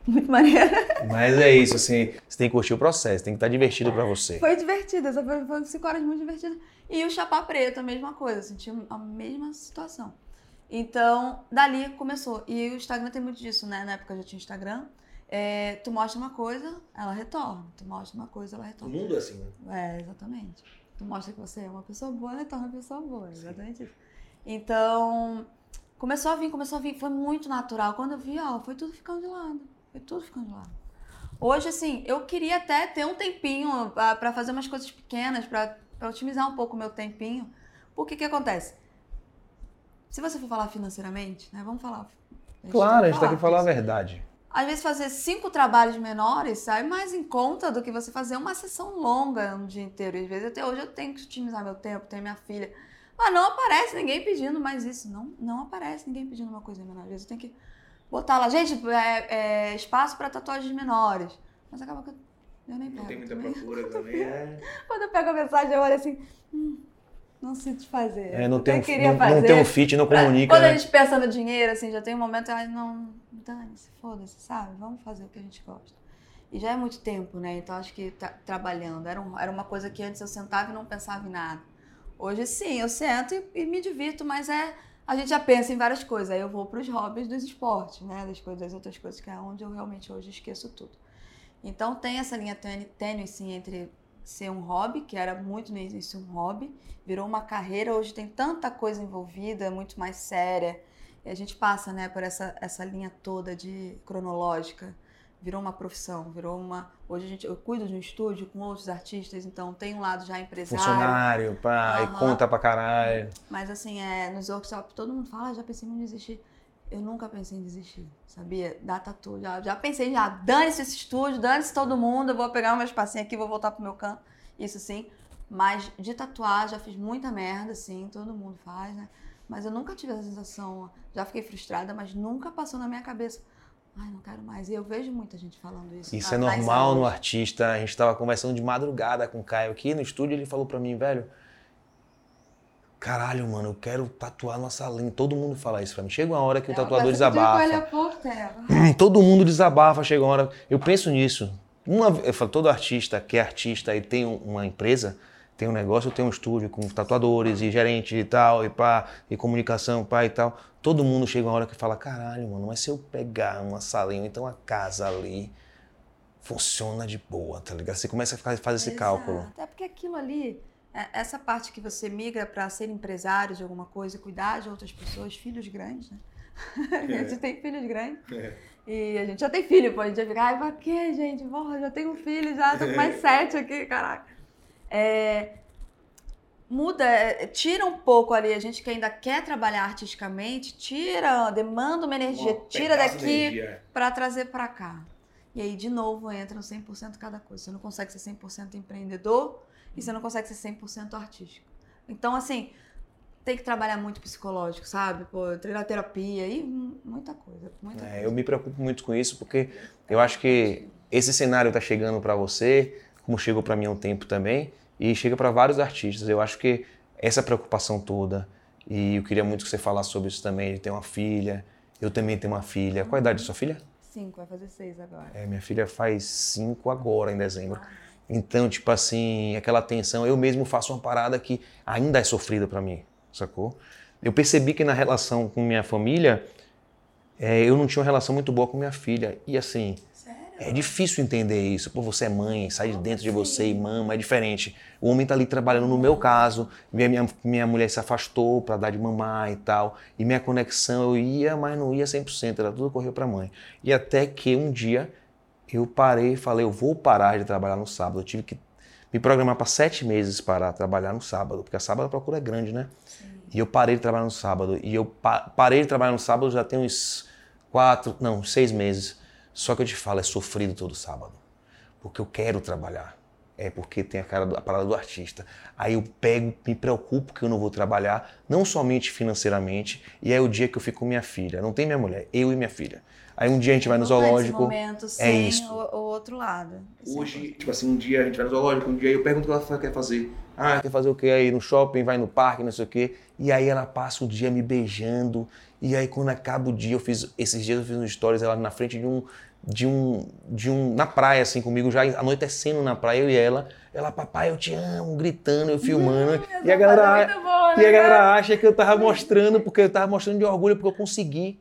muito maneiro. Mas é isso, assim, você tem que curtir o processo, tem que estar divertido pra você. Foi divertido, essa foi, foi cinco horas muito divertidas. E o chapá preto, a mesma coisa, senti a mesma situação. Então, dali começou. E o Instagram tem muito disso, né? Na época eu já tinha Instagram. É, tu mostra uma coisa, ela retorna. Tu mostra uma coisa, ela retorna. O mundo é assim, né? É, exatamente. Tu mostra que você é uma pessoa boa, retorna uma pessoa boa. Exatamente isso. Então, começou a vir, começou a vir. Foi muito natural. Quando eu vi, ó, foi tudo ficando de lado. Foi tudo ficando de lado. Hoje, assim, eu queria até ter um tempinho para fazer umas coisas pequenas, para otimizar um pouco o meu tempinho. Porque que acontece? Se você for falar financeiramente, né? Vamos falar. A claro, a gente tá aqui pra falar a verdade. Às vezes fazer cinco trabalhos menores sai mais em conta do que você fazer uma sessão longa um dia inteiro. Às vezes até hoje eu tenho que otimizar meu tempo, tenho minha filha. Mas não aparece ninguém pedindo mais isso. Não, não aparece ninguém pedindo uma coisa menor. Às vezes eu tenho que botar lá, gente, é, é, espaço para tatuagens menores. Mas acaba que eu, eu nem pego. Não tem muita também. procura quando também. É... Quando eu pego a mensagem, eu olho assim... Hum, não sinto fazer. É, não tem, queria não, fazer. Não tem um fit, não comunica. Quando né? a gente pensa no dinheiro, assim, já tem um momento, ai, não, dane-se, foda-se, sabe? Vamos fazer o que a gente gosta. E já é muito tempo, né? Então acho que tá, trabalhando. Era, um, era uma coisa que antes eu sentava e não pensava em nada. Hoje sim, eu sento e, e me divirto, mas é, a gente já pensa em várias coisas. Aí eu vou para os hobbies dos esportes, né? Das, coisas, das outras coisas, que é onde eu realmente hoje esqueço tudo. Então tem essa linha tênue, sim, entre ser um hobby, que era muito no início um hobby, virou uma carreira, hoje tem tanta coisa envolvida, muito mais séria, e a gente passa, né, por essa, essa linha toda de cronológica, virou uma profissão, virou uma... Hoje a gente, eu cuido de um estúdio com outros artistas, então tem um lado já empresário. Funcionário, pá, uhum. e conta pra caralho. Mas assim, é, nos workshops todo mundo fala, ah, já pensei em desistir. Eu nunca pensei em desistir, sabia? Da tatu, já, já pensei, já dane-se esse estúdio, dane-se todo mundo, eu vou pegar meu espacinho aqui, vou voltar pro meu canto, isso sim. Mas de tatuar, já fiz muita merda, sim, todo mundo faz, né? Mas eu nunca tive essa sensação, já fiquei frustrada, mas nunca passou na minha cabeça, ai, não quero mais. E eu vejo muita gente falando isso. Isso é normal no artista. A gente tava conversando de madrugada com o Caio aqui no estúdio, ele falou pra mim, velho, caralho, mano, eu quero tatuar nossa linha. Todo mundo fala isso pra mim. Chega uma hora que é, o tatuador desabafa. Olha a porta, é. Todo mundo desabafa, chega uma hora... Eu penso nisso. Uma, eu falo, todo artista que é artista e tem uma empresa, tem um negócio, tem um estúdio com tatuadores e gerente e tal, e pá, e comunicação, pá e tal. Todo mundo chega uma hora que fala, caralho, mano, mas se eu pegar uma salinha, então a casa ali funciona de boa, tá ligado? Você começa a fazer esse Exato. cálculo. Até porque aquilo ali... Essa parte que você migra para ser empresário de alguma coisa, cuidar de outras pessoas, filhos grandes, né? É. A gente tem filhos grandes. É. E a gente já tem filho, pô. A gente já fica, ai, pra quê, gente? Porra, já tenho um filho, já tô com mais sete aqui, caraca. É, muda, tira um pouco ali, a gente que ainda quer trabalhar artisticamente, tira, demanda uma energia, uma tira daqui para trazer para cá. E aí, de novo, entra um cem por cento cada coisa. Você não consegue ser cem por cento empreendedor, e você não consegue ser cem por cento artístico. Então, assim, tem que trabalhar muito psicológico, sabe? Pô, treinar terapia e muita coisa. Muita é, coisa. Eu me preocupo muito com isso, porque eu acho que esse cenário está chegando para você, como chegou para mim há um tempo também, e chega para vários artistas. Eu acho que essa preocupação toda, e eu queria muito que você falasse sobre isso também, de ter uma filha, eu também tenho uma filha. Qual a idade da sua filha? Cinco, vai fazer seis agora. É, minha filha faz cinco agora, em dezembro. Então, tipo assim, aquela tensão, eu mesmo faço uma parada que ainda é sofrida pra mim, sacou? Eu percebi que na relação com minha família, é, eu não tinha uma relação muito boa com minha filha. E assim, Sério? é difícil entender isso. Pô, você é mãe, sai de dentro de você e mama, é diferente. O homem tá ali trabalhando, no meu caso, minha, minha, minha mulher se afastou pra dar de mamar e tal. E minha conexão, eu ia, mas não ia cem por cento, era tudo correu pra mãe. E até que um dia... Eu parei e falei, eu vou parar de trabalhar no sábado. Eu tive que me programar para sete meses para trabalhar no sábado, porque a sábado a procura é grande, né? Sim. E eu parei de trabalhar no sábado. E eu pa- parei de trabalhar no sábado já tem uns quatro, não, seis meses. Só que eu te falo, é sofrido todo sábado, porque eu quero trabalhar. É porque tem a, cara do, a parada do artista. Aí eu pego, me preocupo que eu não vou trabalhar, não somente financeiramente, e é o dia que eu fico com minha filha. Não tem minha mulher, eu e minha filha. Aí um dia a gente vai no zoológico, momento, é sim, isso. O, o outro lado. Hoje, tipo assim, um dia a gente vai no zoológico, um dia eu pergunto o que ela quer fazer. Ah, quer fazer o quê? Aí no shopping, vai no parque, não sei o quê. E aí ela passa o dia me beijando. E aí quando acaba o dia, eu fiz, esses dias eu fiz uns stories, ela na frente de um... De um, de um, na praia, assim, comigo, já anoitecendo na praia, eu e ela, ela, papai, eu te amo, gritando, eu filmando, hum, e, a galera, é boa, né, e a galera acha que eu tava mostrando, porque eu tava mostrando de orgulho, porque eu consegui.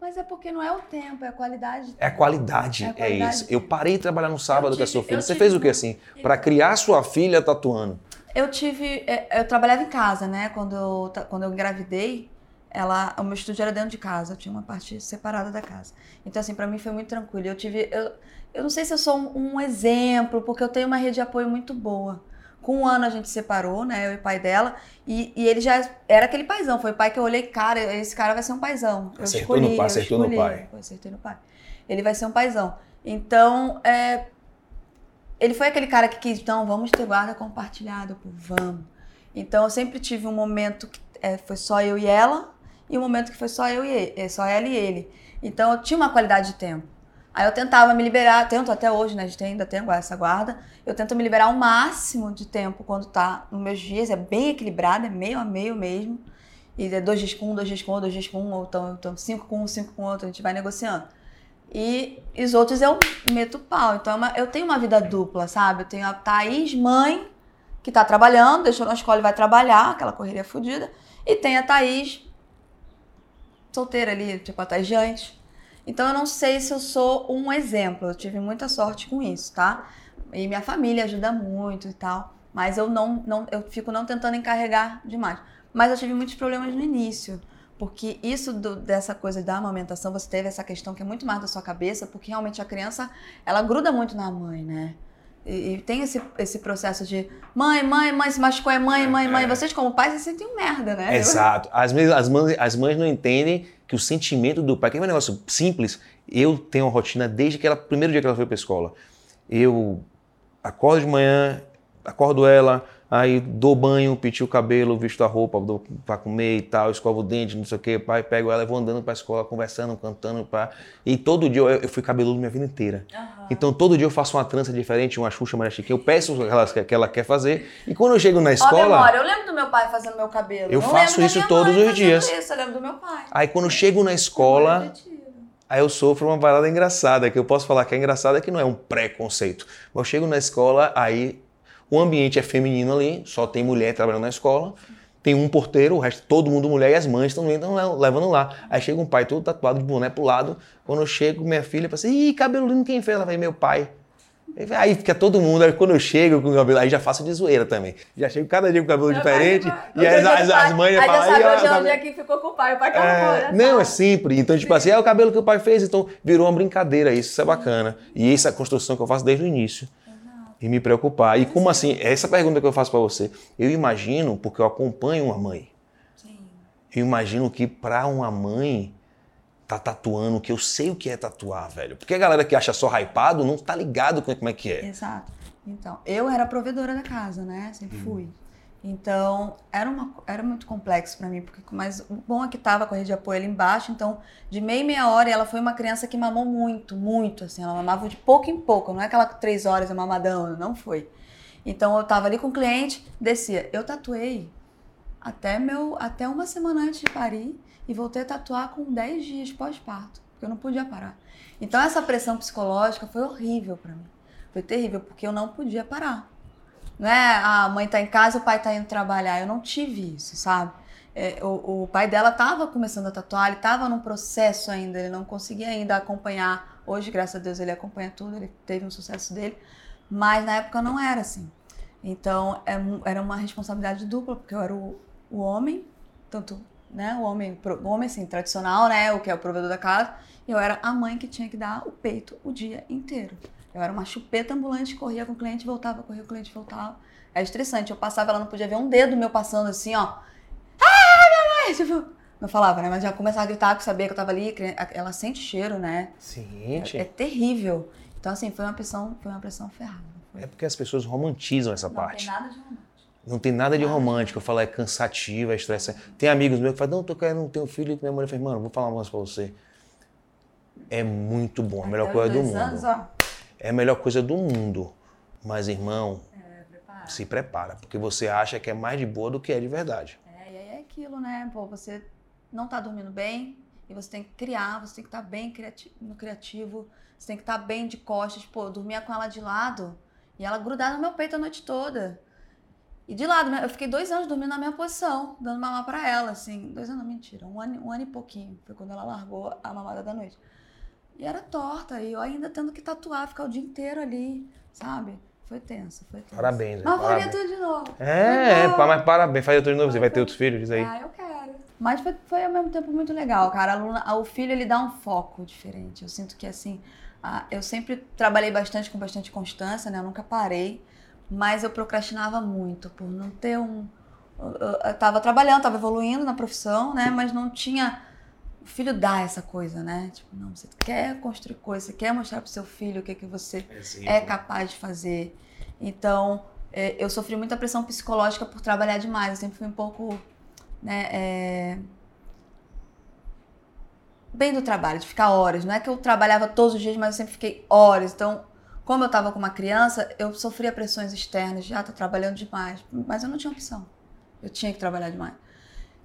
Mas é porque não é o tempo, é a qualidade. É a qualidade, é, a qualidade. é isso. Eu parei de trabalhar no sábado com a sua filha. Você tive, fez o que assim? Para criar sua filha tatuando? Eu tive... Eu trabalhava em casa, né? Quando eu, quando eu engravidei, ela, o meu estúdio era dentro de casa. Eu tinha uma parte separada da casa. Então, assim, para mim foi muito tranquilo. Eu tive... Eu, eu não sei se eu sou um, um exemplo, porque eu tenho uma rede de apoio muito boa. Com um ano a gente separou, né? Eu e o pai dela. E, e ele já era aquele paizão. Foi o pai que eu olhei, cara, esse cara vai ser um paizão. Eu acertou escolhi, no pai, acertou escolhi, no pai. Eu acertei no pai. Ele vai ser um paizão. Então, é, ele foi aquele cara que quis, então, vamos ter guarda compartilhada. Pô, vamos. Então, eu sempre tive um momento que é, foi só eu e ela. E um momento que foi só eu e ele, só ela e ele. Então, eu tinha uma qualidade de tempo. Aí eu tentava me liberar, tento até hoje, né? A gente ainda tem essa guarda. Eu tento me liberar o máximo de tempo quando tá nos meus dias. É bem equilibrado, é meio a meio mesmo. E é dois dias com um, dois dias com um, dois dias com um, ou então, então cinco com um, cinco com outro, a gente vai negociando. E, e os outros eu meto o pau. Então é uma, eu tenho uma vida dupla, sabe? Eu tenho a Thaís, mãe, que tá trabalhando, deixou na escola e vai trabalhar, aquela correria fodida. E tem a Thaís, solteira ali, tipo a Thaís de antes. Então, eu não sei se eu sou um exemplo. Eu tive muita sorte com isso, tá? E minha família ajuda muito e tal. Mas eu não, não eu fico não tentando encarregar demais. Mas eu tive muitos problemas no início. Porque isso do, dessa coisa da amamentação, você teve essa questão que é muito mais da sua cabeça, porque realmente a criança, ela gruda muito na mãe, né? E, e tem esse, esse processo de mãe, mãe, mãe, se machucou, é mãe, mãe, mãe. É. Vocês, como pais, se sentem um merda, né? Exato. Às vezes as mães, as mães não entendem que o sentimento do pai, que é um negócio simples, eu tenho uma rotina desde que ela, primeiro dia que ela foi pra escola. Eu acordo de manhã, acordo ela, aí dou banho, pinto o cabelo, visto a roupa dou pra comer e tal, escovo o dente, não sei o que, pai, pego ela e vou andando pra escola, conversando, cantando, pá. E todo dia, eu, eu fui cabeludo minha vida inteira. Uhum. Então todo dia eu faço uma trança diferente, uma Xuxa, uma Chiquinha, eu peço o que, que ela quer fazer. E quando eu chego na escola... Ó, memória, eu lembro do meu pai fazendo meu cabelo. Eu não faço isso todos os dias. Isso, eu lembro do meu pai. Aí quando eu chego na escola... Aí eu sofro uma parada engraçada, que eu posso falar que é engraçada, que não é um preconceito. Mas eu chego na escola, aí... O ambiente é feminino ali, só tem mulher trabalhando na escola, tem um porteiro, o resto todo mundo mulher e as mães estão levando lá. Aí chega um pai todo tatuado de boné pro lado, quando eu chego, minha filha fala assim, ih, cabelo lindo quem fez? Ela fala, meu pai. Aí fica todo mundo, aí quando eu chego com o cabelo, aí já faço de zoeira também. Já chego cada dia com o cabelo meu diferente, pai, e as, as, as mães já falam... Aí já sabe onde é que ficou com o pai, o pai acabou, é, né? Não, é sempre. Então, tipo assim, é o cabelo que o pai fez, então virou uma brincadeira, isso é bacana. E essa é a construção que eu faço desde o início. E me preocupar. E como assim, essa pergunta que eu faço pra você, eu imagino, porque eu acompanho uma mãe, sim, eu imagino que pra uma mãe tá tatuando, que eu sei o que é tatuar, velho. Porque a galera que acha só hypado não tá ligado como é que é. Exato. Então, eu era provedora da casa, né? Sempre fui. Hum. Então, era, uma, era muito complexo pra mim, porque, mas o bom é que tava com a rede de apoio ali embaixo, então, de meia e meia hora, ela foi uma criança que mamou muito, muito, assim, ela mamava de pouco em pouco, não é aquela três horas, é mamadão, não foi. Então, eu tava ali com o cliente, descia. Eu tatuei até, meu, até uma semana antes de parir e voltei a tatuar com dez dias pós-parto, porque eu não podia parar. Então, essa pressão psicológica foi horrível pra mim, foi terrível, porque eu não podia parar. Não é, ah, a mãe tá em casa, o pai tá indo trabalhar. Eu não tive isso, sabe? É, o, o pai dela tava começando a tatuar, ele tava num processo ainda, ele não conseguia ainda acompanhar. Hoje, graças a Deus, ele acompanha tudo, ele teve um sucesso dele. Mas na época não era assim. Então, é, era uma responsabilidade dupla, porque eu era o, o homem, tanto, né, o homem, o homem, assim, tradicional, né, o que é o provedor da casa, e eu era a mãe que tinha que dar o peito o dia inteiro. Eu era uma chupeta ambulante, corria com o cliente, voltava, corria com o cliente, voltava. Era estressante. Eu passava, ela não podia ver um dedo meu passando assim, ó. Ah, minha mãe! Tipo, não falava, né? Mas já começava a gritar, que sabia que eu tava ali. Ela sente cheiro, né? Sente. É, é terrível. Então, assim, foi uma pressão, foi uma pressão ferrada. É porque as pessoas romantizam essa não parte. Não tem nada de romântico. Não tem nada de romântico. Eu falo, é cansativo, é estressante. Tem amigos meus que falam, não, tô querendo ter um filho. E minha mulher fala, mano, vou falar uma coisa pra você. É muito bom, a melhor até coisa do mundo. Anos, ó. É a melhor coisa do mundo, mas, irmão, é, prepara. se prepara, porque você acha que é mais de boa do que é de verdade. É, e aí é aquilo, né? Pô, você não tá dormindo bem e você tem que criar, você tem que estar tá bem criativo, no criativo, você tem que estar tá bem de costas. Pô, eu dormia com ela de lado e ela grudava no meu peito a noite toda. E de lado, eu fiquei dois anos dormindo na minha posição, dando mamar pra ela, assim. Dois anos, mentira, um ano, um ano e pouquinho. Foi quando ela largou a mamada da noite. E era torta, e eu ainda tendo que tatuar, ficar o dia inteiro ali, sabe? Foi tenso, foi tenso. Parabéns, mas parabéns. Faria tudo de novo. É, é mas parabéns, faria tudo de novo. Você vai ter outros filhos, diz aí. Ah, eu quero. Mas foi, foi ao mesmo tempo muito legal, cara. A Luna, o filho, ele dá um foco diferente. Eu sinto que, assim, a, eu sempre trabalhei bastante, com bastante constância, né? Eu nunca parei. Mas eu procrastinava muito por não ter um... Eu tava trabalhando, tava evoluindo na profissão, né? Mas não tinha... O filho dá essa coisa, né? Tipo, não, você quer construir coisa, você quer mostrar pro seu filho o que, que você é, é capaz de fazer. Então, eu sofri muita pressão psicológica por trabalhar demais. Eu sempre fui um pouco... né, é... bem do trabalho, de ficar horas. Não é que eu trabalhava todos os dias, mas eu sempre fiquei horas. Então... como eu estava com uma criança, eu sofria pressões externas, já ah, tô trabalhando demais, mas eu não tinha opção, eu tinha que trabalhar demais.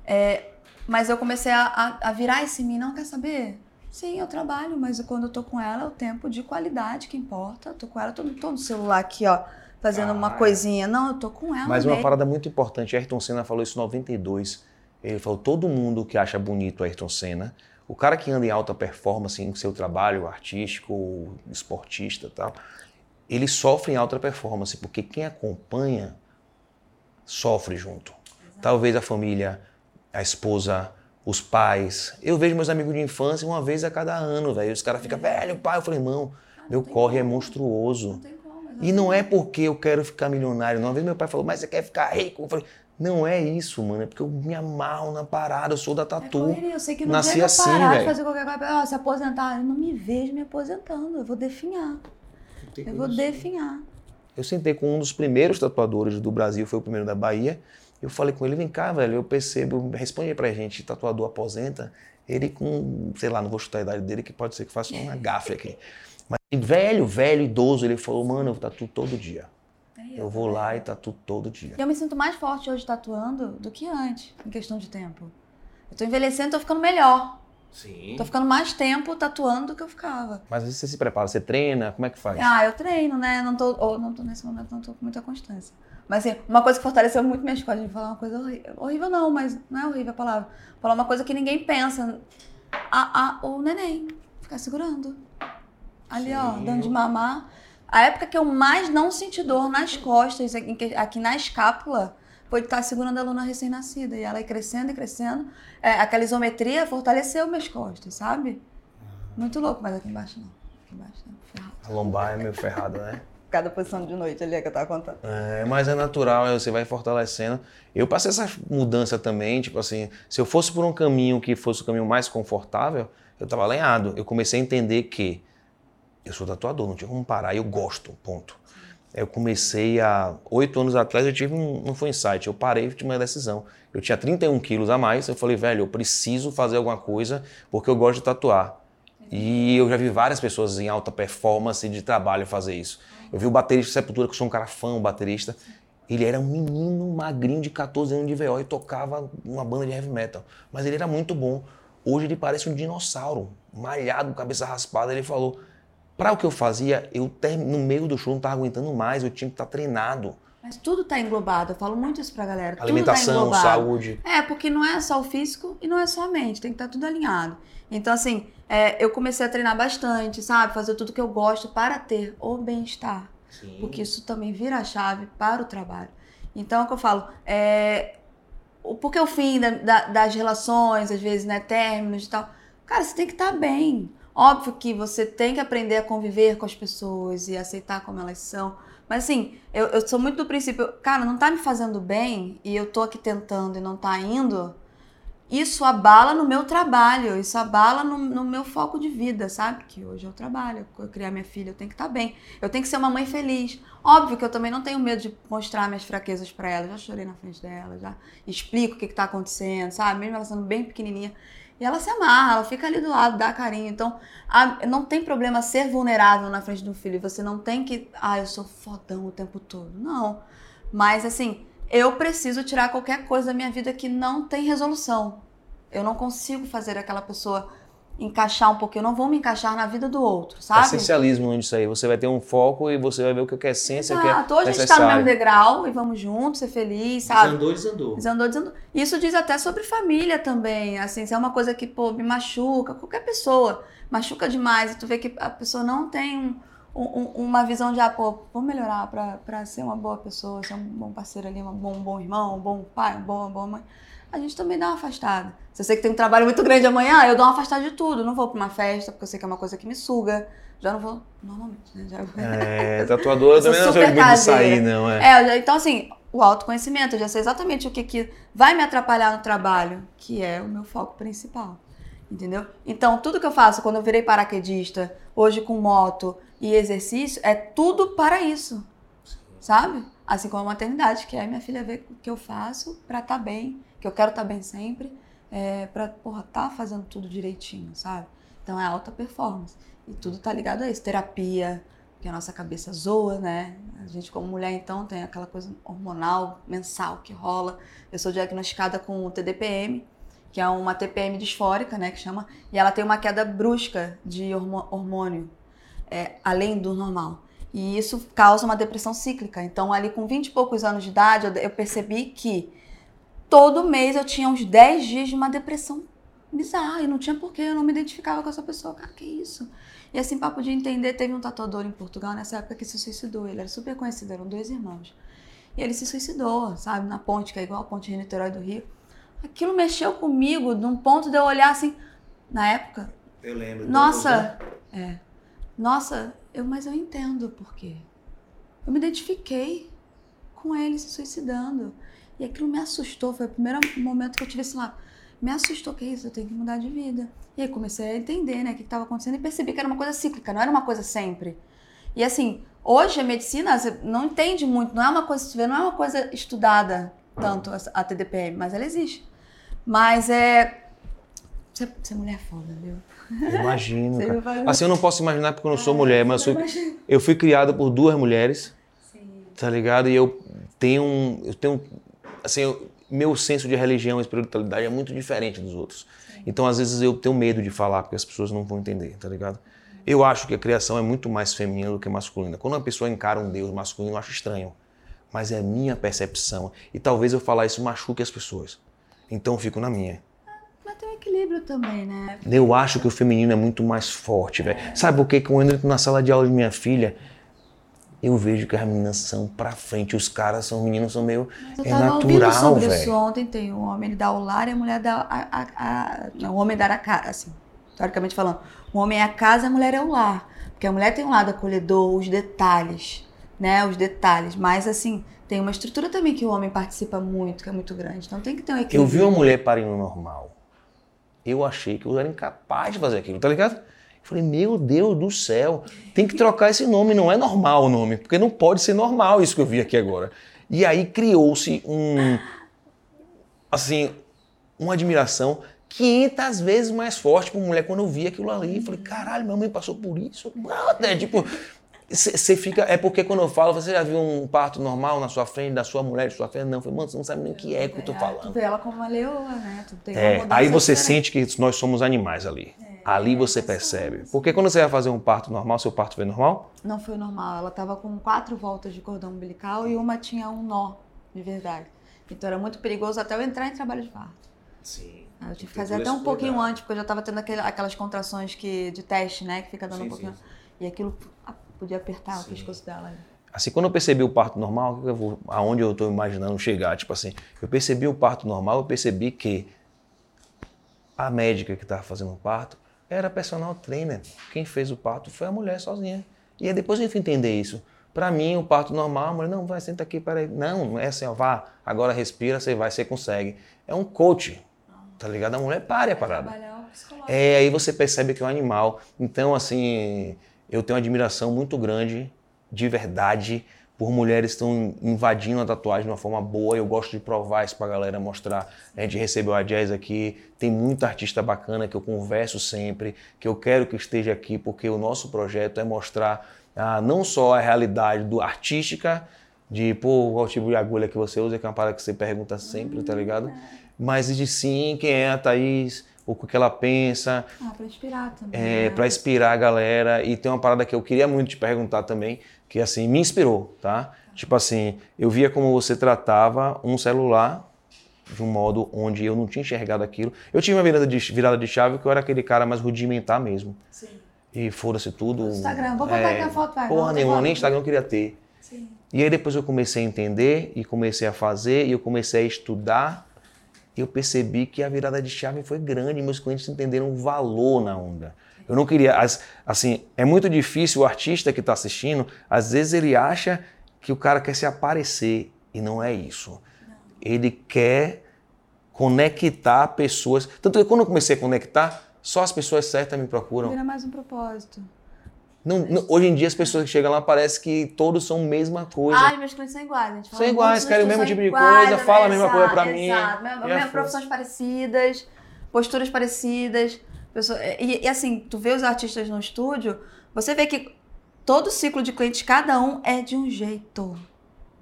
É, mas eu comecei a, a, a virar esse mim, não quer saber? Sim, eu trabalho, mas quando eu tô com ela, é o tempo de qualidade que importa, eu tô com ela, tô, tô no celular aqui, ó, fazendo ah, uma coisinha, não, eu tô com ela. Mas uma parada muito importante, Ayrton Senna falou isso em noventa e dois, ele falou, todo mundo que acha bonito Ayrton Senna, o cara que anda em alta performance em seu trabalho artístico, esportista e tal, ele sofre em alta performance, porque quem acompanha sofre junto. Exato. Talvez a família, a esposa, os pais. Eu vejo meus amigos de infância uma vez a cada ano, velho. Os caras ficam, velho, pai. Eu falei, irmão, ah, meu corre como. É monstruoso. Não tem como, e não é porque eu quero ficar milionário. Uma vez meu pai falou, mas você quer ficar rico? Eu falei... não é isso, mano. É porque eu me amarro na parada. Eu sou da tatu. É, eu sei que não nasci eu assim, parar de fazer qualquer coisa. Ah, se aposentar. Eu não me vejo me aposentando. Eu vou definhar. Eu, eu vou assim. definhar. Eu sentei com um dos primeiros tatuadores do Brasil. Foi o primeiro da Bahia. Eu falei com ele, vem cá, velho. Eu percebo, responde aí pra gente. Tatuador aposenta. Ele com, sei lá, não vou chutar a idade dele, que pode ser que faça uma gafe aqui. Mas velho, velho, idoso. Ele falou, mano, eu tatuo todo dia. Eu vou lá e tatuo todo dia. E eu me sinto mais forte hoje tatuando do que antes, em questão de tempo. Eu tô envelhecendo, tô ficando melhor. Sim. Tô ficando mais tempo tatuando do que eu ficava. Mas às vezes você se prepara, você treina, como é que faz? Ah, eu treino, né? Não tô, ou não tô nesse momento, não tô com muita constância. Mas assim, uma coisa que fortaleceu muito minhas costas, de falar uma coisa horrível, horrível não, mas não é horrível a palavra. Falar uma coisa que ninguém pensa, a, a, o neném, ficar segurando. Ali, sim, ó, dando de mamar. A época que eu mais não senti dor nas costas, aqui na escápula, foi estar segurando a Luna recém-nascida. E ela ia crescendo e crescendo. É, aquela isometria fortaleceu minhas costas, sabe? Muito louco, mas aqui embaixo não. Aqui embaixo não, ferrado. A lombar é meio ferrada, né? Cada posição de noite ali é que eu tava contando. É, mas é natural, você vai fortalecendo. Eu passei essa mudança também, tipo assim, se eu fosse por um caminho que fosse o caminho mais confortável, eu tava alinhado. Eu comecei a entender que eu sou tatuador, não tinha como parar, eu gosto, ponto. Eu comecei há oito anos atrás, eu tive um, não foi insight, eu parei, tive uma decisão. Eu tinha trinta e um quilos a mais, eu falei, velho, eu preciso fazer alguma coisa porque eu gosto de tatuar. E eu já vi várias pessoas em alta performance de trabalho fazer isso. Eu vi o baterista de Sepultura, que eu sou um cara fã, um baterista, ele era um menino magrinho de catorze anos de V O e tocava uma banda de heavy metal, mas ele era muito bom. Hoje ele parece um dinossauro, malhado, cabeça raspada, ele falou... Para o que eu fazia, eu no meio do show não estava aguentando mais, eu tinha que estar tá treinado. Mas tudo está englobado, eu falo muito isso para a galera. Alimentação, tudo tá saúde. É, porque não é só o físico e não é só a mente, tem que estar tá tudo alinhado. Então assim, é, eu comecei a treinar bastante, sabe? Fazer tudo que eu gosto para ter o bem-estar. Sim. Porque isso também vira a chave para o trabalho. Então é o que eu falo, é, porque o fim da, da, das relações, às vezes, né, términos e tal, cara, você tem que estar tá bem. Óbvio que você tem que aprender a conviver com as pessoas e aceitar como elas são. Mas assim, eu, eu sou muito do princípio, cara, não tá me fazendo bem e eu tô aqui tentando e não tá indo, isso abala no meu trabalho, isso abala no, no meu foco de vida, sabe? Que hoje eu trabalho, eu criar minha filha, eu tenho que estar bem, eu tenho que ser uma mãe feliz. Óbvio que eu também não tenho medo de mostrar minhas fraquezas pra ela, já chorei na frente dela, já explico o que que tá acontecendo, sabe? Mesmo ela sendo bem pequenininha. E ela se amarra, ela fica ali do lado, dá carinho. Então, a, não tem problema ser vulnerável na frente de um filho. Você não tem que... Ah, eu sou fodão o tempo todo. Não. Mas, assim, eu preciso tirar qualquer coisa da minha vida que não tem resolução. Eu não consigo fazer aquela pessoa encaixar um pouquinho, eu não vou me encaixar na vida do outro, sabe? Essencialismo nisso aí, você vai ter um foco e você vai ver o que é essência, o que é necessário. Hoje a gente tá no mesmo degrau e vamos juntos, ser feliz, sabe? Desandou, desandou. Desandou, desandou. Isso diz até sobre família também, assim, se é uma coisa que, pô, me machuca, qualquer pessoa machuca demais e tu vê que a pessoa não tem um, um, uma visão de, ah, pô, vou melhorar pra, pra ser uma boa pessoa, ser um bom parceiro ali, um bom, um bom irmão, um bom pai, uma boa, uma boa mãe. A gente também dá uma afastada. Se eu sei que tem um trabalho muito grande amanhã, eu dou uma afastada de tudo. Não vou pra uma festa, porque eu sei que é uma coisa que me suga. Já não vou, normalmente, né? Já... É, tatuadora também não é muito de sair, não é? É, já, então assim, o autoconhecimento, eu já sei exatamente o que, que vai me atrapalhar no trabalho, que é o meu foco principal, entendeu? Então, tudo que eu faço, quando eu virei paraquedista, hoje com moto e exercício, é tudo para isso, sabe? Assim como a maternidade, que é minha filha ver o que eu faço pra estar bem, que eu quero estar bem sempre, é, pra, porra, tá fazendo tudo direitinho, sabe? Então é alta performance. E tudo tá ligado a isso. Terapia, porque a nossa cabeça zoa, né? A gente como mulher, então, tem aquela coisa hormonal, mensal, que rola. Eu sou diagnosticada com o T D P M, que é uma T P M disfórica, né, que chama. E ela tem uma queda brusca de hormônio, é, além do normal. E isso causa uma depressão cíclica. Então, ali com vinte e poucos anos de idade, eu percebi que todo mês eu tinha uns dez dias de uma depressão bizarra, e não tinha porquê, eu não me identificava com essa pessoa. Cara, que isso? E assim, pra poder entender, teve um tatuador em Portugal nessa época que se suicidou. Ele era super conhecido, eram dois irmãos. E ele se suicidou, sabe, na ponte, que é igual a ponte de Niterói do Rio. Aquilo mexeu comigo, num ponto de eu olhar assim, na época... Eu lembro. Nossa, é, nossa, eu, mas eu entendo por quê. Eu me identifiquei com ele se suicidando. E aquilo me assustou, foi o primeiro momento que eu tive assim lá, me assustou, que isso, eu tenho que mudar de vida. E aí comecei a entender, né, o que estava acontecendo e percebi que era uma coisa cíclica, não era uma coisa sempre. E assim, hoje a medicina, você não entende muito, não é uma coisa, não é uma coisa estudada tanto a T D P M, mas ela existe. Mas é... Você é mulher foda, viu? Eu imagino, cara. Vai... Assim, eu não posso imaginar porque eu não sou ah, mulher, mas eu, sou... eu fui criada por duas mulheres, sim, tá ligado? E eu tenho um... Eu tenho um... Assim, eu, meu senso de religião e espiritualidade é muito diferente dos outros. Sim. Então, às vezes, eu tenho medo de falar, porque as pessoas não vão entender, tá ligado? Uhum. Eu acho que a criação é muito mais feminina do que masculina. Quando uma pessoa encara um Deus masculino, eu acho estranho. Mas é a minha percepção. E talvez eu falar isso machuque as pessoas. Então, eu fico na minha. Mas tem um equilíbrio também, né? Eu acho que o feminino é muito mais forte, velho. É. Sabe por quê? Quando eu entro na sala de aula de minha filha, eu vejo que as meninas são pra frente, os caras são, os meninos são meio... É natural, velho. Isso ontem tem o um homem, ele dá o lar e a mulher dá a... a, a não, o homem dá a casa, assim, teoricamente falando. O homem é a casa, a mulher é o lar. Porque a mulher tem um lado acolhedor, os detalhes, né, os detalhes. Mas, assim, tem uma estrutura também que o homem participa muito, que é muito grande. Então tem que ter um equilíbrio. Eu vi uma mulher parindo normal. Eu achei que eu era incapaz de fazer aquilo, tá ligado? Eu falei, meu Deus do céu, tem que trocar esse nome, não é normal o nome, porque não pode ser normal isso que eu vi aqui agora. E aí criou-se um, assim, uma admiração quinhentas vezes mais forte para uma mulher quando eu vi aquilo ali. Eu falei, caralho, minha mãe passou por isso? Brother, tipo, você fica, é porque quando eu falo, você já viu um parto normal na sua frente, da sua mulher, da sua frente? Não, eu falei, mano, você não sabe nem o que é que eu tô falando. Tu vê ela como uma leoa, né? Tu tem é, aí você diferente. Sente que nós somos animais ali. É. Ali você percebe. Porque quando você vai fazer um parto normal, seu parto foi normal? Não foi normal. Ela estava com quatro voltas de cordão umbilical e uma tinha um nó, de verdade. Então era muito perigoso até eu entrar em trabalho de parto. Sim. Eu tive que, que fazer até um pouquinho antes, porque eu já estava tendo aquele, aquelas contrações que, de teste, né? Que fica dando sim, um pouquinho. Sim. E aquilo podia apertar sim. O pescoço dela. Assim, quando eu percebi o parto normal, eu vou, aonde eu estou imaginando chegar? Tipo assim, eu percebi o parto normal, eu percebi que a médica que estava fazendo o parto era personal trainer. Quem fez o parto foi a mulher sozinha. E aí depois eu fui entender isso. Pra mim, o parto normal, a mulher, não, vai, senta aqui, peraí. Não, não é assim, ó, vá, agora respira, você vai, você consegue. É um coach, tá ligado? A mulher pare a parada. É, aí você percebe que é um animal. Então, assim, eu tenho uma admiração muito grande, de verdade, por mulheres que estão invadindo a tatuagem de uma forma boa. Eu gosto de provar isso pra galera, mostrar. A gente recebeu a Jazz aqui, tem muita artista bacana que eu converso sempre, que eu quero que esteja aqui, porque o nosso projeto é mostrar ah, não só a realidade do artística, de pô, qual tipo de agulha que você usa, que é uma parada que você pergunta sempre, tá ligado? Mas de sim, quem é a Thaís? ou com o que ela pensa. Ah, pra inspirar também. É, né? Pra inspirar a galera. E tem uma parada que eu queria muito te perguntar também, que assim, me inspirou, tá? Tipo assim, eu via como você tratava um celular de um modo onde eu não tinha enxergado aquilo. Eu tive uma virada de, virada de chave que eu era aquele cara mais rudimentar mesmo. Sim. E foda-se tudo. Instagram, vou botar é, aqui a foto. Vai, porra nenhuma, nem Instagram eu queria ter. Sim. E aí depois eu comecei a entender e comecei a fazer e eu comecei a estudar. E eu percebi que a virada de chave foi grande. Meus clientes entenderam o valor na onda. Eu não queria... Assim, é muito difícil o artista que está assistindo, às vezes ele acha que o cara quer se aparecer e não é isso. Não. Ele quer conectar pessoas. Tanto que quando eu comecei a conectar, só as pessoas certas me procuram. Vira mais um propósito. Não, não, hoje em dia as pessoas que chegam lá parece que todos são a mesma coisa. Ai, meus clientes são iguais. Gente. São iguais, querem o mesmo tipo de coisa, falam a mesma coisa pra mim. Exato, mesmo, profissões parecidas, posturas parecidas. Pessoa, e, e assim, tu vê os artistas no estúdio, você vê que todo ciclo de clientes, cada um é de um jeito.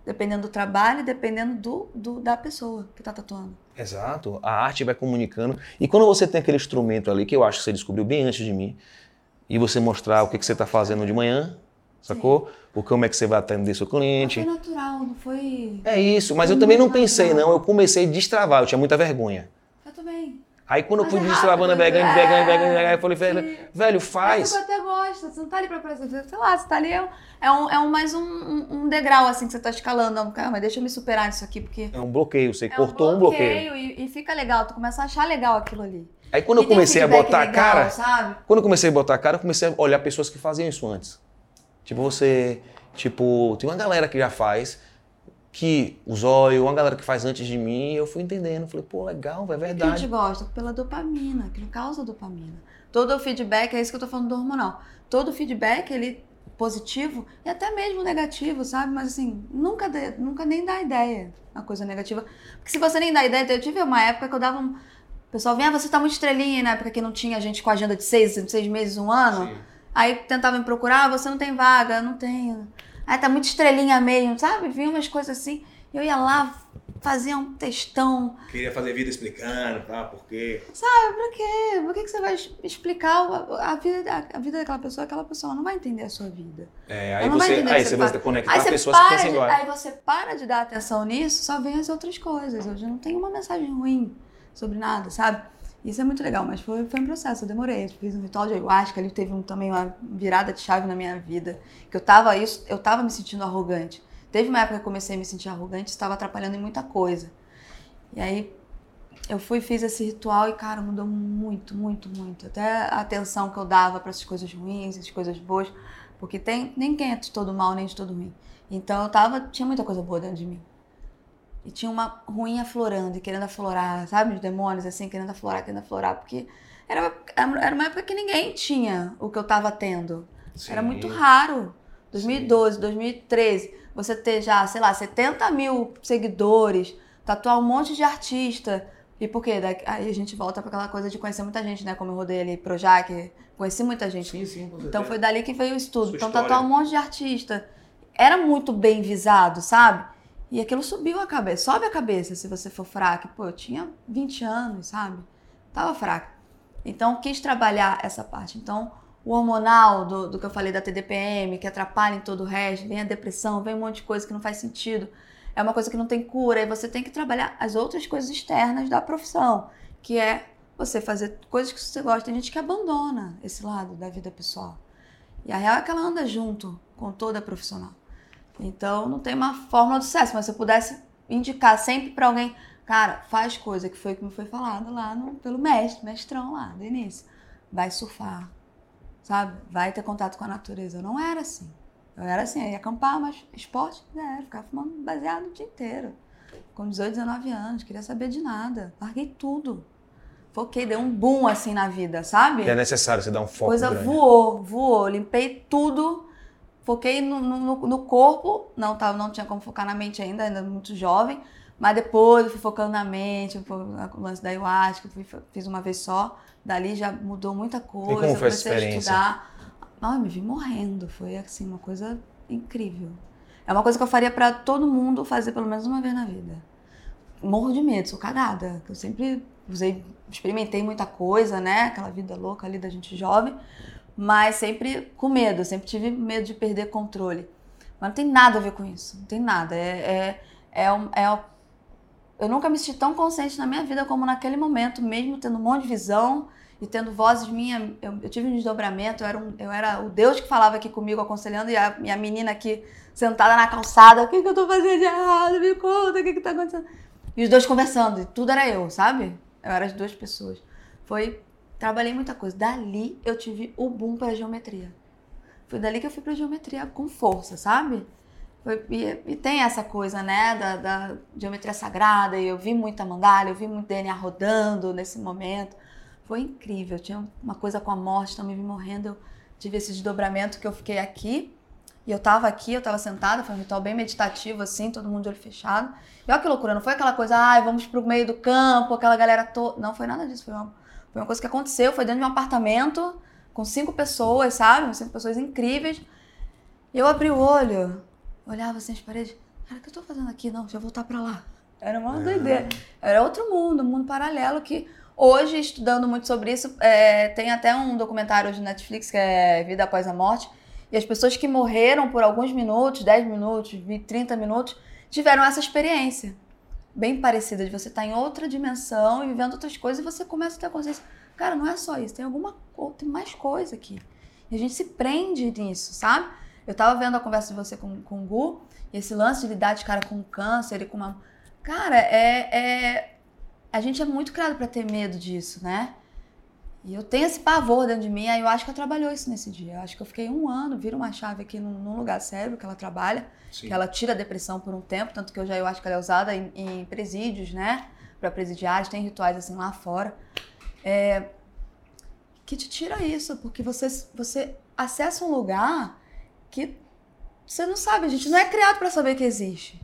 Dependendo do trabalho, dependendo do, do, da pessoa que está tatuando. Exato. A arte vai comunicando. E quando você tem aquele instrumento ali, que eu acho que você descobriu bem antes de mim, e você mostrar o que, que você está fazendo de manhã, sacou? Sim. O como é que você vai atender seu cliente. Mas foi natural, não foi... É isso, mas foi eu também não natural. pensei, não. Eu comecei a destravar, eu tinha muita vergonha. Eu também. Aí quando mas eu fui é destravando, vegano, é... vegano, vegano, vegano, eu falei, velho, velho faz. Mas eu até gosto, você não tá ali pra aparecer, sei lá, você tá ali, é, um, é, um, é um, mais um, um degrau, assim, que você tá escalando, não, calma, deixa eu me superar nisso aqui, porque... É um bloqueio, você é cortou um bloqueio. um bloqueio. E, e fica legal, tu começa a achar legal aquilo ali. Aí quando e eu comecei a botar legal, a cara, sabe? Quando eu comecei a botar a cara, eu comecei a olhar pessoas que faziam isso antes. Tipo você, tipo, tem uma galera que já faz, que o zóio, uma galera que faz antes de mim, eu fui entendendo, falei, pô, legal, é verdade. A gente gosta pela dopamina, que não causa dopamina. Todo o feedback, é isso que eu tô falando do hormonal, todo feedback, ele positivo e até mesmo negativo, sabe? Mas assim, nunca, de, nunca nem dá ideia a coisa negativa. Porque se você nem dá ideia, eu tive uma época que eu dava um... O pessoal vinha, ah, você tá muito estrelinha, na época que não tinha gente com agenda de seis, seis meses, um ano. Sim. Aí tentava me procurar, ah, você não tem vaga, eu não tenho... Ah, tá muito estrelinha mesmo, sabe? Vinha umas coisas assim. Eu ia lá, fazia um textão. Queria fazer vida explicando, tá? Por quê? Sabe, pra quê? Por que, que você vai explicar a vida, a vida daquela pessoa? Aquela pessoa não vai entender a sua vida. É, aí você, aí você, você vai conectar aí pessoas que pensam igual. Aí você para de dar atenção nisso, só vem as outras coisas. Hoje não tem uma mensagem ruim sobre nada, sabe? Isso é muito legal, mas foi, foi um processo, eu demorei. Eu fiz um ritual de ayahuasca, ali teve um, também uma virada de chave na minha vida. Que eu tava, isso, eu tava me sentindo arrogante. Teve uma época que eu comecei a me sentir arrogante, estava atrapalhando em muita coisa. E aí eu fui e fiz esse ritual e, cara, mudou muito, muito, muito. Até a atenção que eu dava para essas coisas ruins, essas coisas boas. Porque tem, nem quem é de todo mal, nem de todo ruim. Então eu tava, tinha muita coisa boa dentro de mim. E tinha uma ruim aflorando e querendo aflorar, sabe? Os demônios, assim, querendo aflorar, querendo aflorar. Porque era, era uma época que ninguém tinha o que eu tava tendo. Sim. Era muito raro. dois mil e doze, sim, dois mil e treze, você ter já, sei lá, setenta mil seguidores, tatuar um monte de artista. E por quê? Aí a gente volta para aquela coisa de conhecer muita gente, né? Como eu rodei ali Projac, conheci muita gente. Sim, sim, então foi dali que veio o estudo. Sua então história. Tatuar um monte de artista. Era muito bem visado, sabe? E aquilo subiu a cabeça, sobe a cabeça se você for fraca. Pô, eu tinha vinte anos, sabe? Tava fraca. Então, quis trabalhar essa parte. Então, o hormonal do, do que eu falei da T D P M, que atrapalha em todo o resto, vem a depressão, vem um monte de coisa que não faz sentido. É uma coisa que não tem cura e você tem que trabalhar as outras coisas externas da profissão, que é você fazer coisas que você gosta. Tem gente que abandona esse lado da vida pessoal. E a real é que ela anda junto com toda a profissional. Então, não tem uma fórmula de sucesso, mas se eu pudesse indicar sempre para alguém, cara, faz coisa, que foi o que me foi falado lá no, pelo mestre, mestrão lá, Denise. Vai surfar, sabe? Vai ter contato com a natureza. Eu não era assim. Eu era assim, eu ia acampar, mas esporte, né? Eu ficava fumando baseado o dia inteiro. Com dezoito, dezenove anos, queria saber de nada. Larguei tudo. Foquei, deu um boom assim na vida, sabe? E é necessário você dar um foco coisa grande. Voou, voou. Limpei tudo. Foquei no, no, no corpo, não, tá, não tinha como focar na mente ainda, ainda muito jovem, mas depois eu fui focando na mente, o lance da ayahuasca, fui, fiz uma vez só, dali já mudou muita coisa. E como foi essa experiência? Ai, me vi morrendo, foi assim, uma coisa incrível. É uma coisa que eu faria pra todo mundo fazer pelo menos uma vez na vida. Morro de medo, sou cagada, eu sempre usei, experimentei muita coisa, né? Aquela vida louca ali da gente jovem, mas sempre com medo, sempre tive medo de perder controle. Mas não tem nada a ver com isso, não tem nada. É, é, é, um, é, eu nunca me senti tão consciente na minha vida como naquele momento, mesmo tendo um monte de visão e tendo vozes minhas. Eu, eu tive um desdobramento, eu era, um, eu era o Deus que falava aqui comigo, aconselhando, e a, e a menina aqui sentada na calçada, o que, que eu tô fazendo de errado? Me conta, o que que tá acontecendo? E os dois conversando, e tudo era eu, sabe? Eu era as duas pessoas. Foi, trabalhei muita coisa. Dali eu tive o boom para a geometria. Foi dali que eu fui pra geometria com força, sabe? Foi, e, e tem essa coisa, né, da, da geometria sagrada, e eu vi muita mandala, eu vi muito D N A rodando nesse momento. Foi incrível, eu tinha uma coisa com a morte, também me morrendo, eu tive esse desdobramento que eu fiquei aqui, e eu tava aqui, eu tava sentada, foi um ritual bem meditativo, assim, todo mundo de olho fechado. E olha que loucura, não foi aquela coisa, ai, vamos pro meio do campo, aquela galera toda... Não, foi nada disso, foi uma, foi uma coisa que aconteceu, foi dentro de um apartamento... Com cinco pessoas, sabe? Cinco pessoas incríveis. Eu abri o olho, olhava assim as paredes. Cara, o que eu tô fazendo aqui? Não, deixa eu voltar pra lá. Era uma é. doideira. Era outro mundo, um mundo paralelo que... Hoje, estudando muito sobre isso, é, tem até um documentário hoje na Netflix que é Vida Após a Morte. E as pessoas que morreram por alguns minutos, dez minutos, trinta minutos, tiveram essa experiência bem parecida. De você estar em outra dimensão e vivendo outras coisas e você começa a ter consciência... Cara, não é só isso, tem alguma tem mais coisa aqui. E a gente se prende nisso, sabe? Eu tava vendo a conversa de você com, com o Gu, e esse lance de lidar de cara com câncer e com uma... Cara, é... é... a gente é muito criado pra ter medo disso, né? E eu tenho esse pavor dentro de mim, aí eu acho que ela trabalhou isso nesse dia. Eu acho que eu fiquei um ano, vira uma chave aqui num, num lugar sério que ela trabalha, Sim. que ela tira a depressão por um tempo, tanto que eu já eu acho que ela é usada em, em presídios, né? Pra presidiários, tem rituais assim lá fora. É, que te tira isso, porque você, você acessa um lugar que você não sabe, a gente não é criado para saber que existe.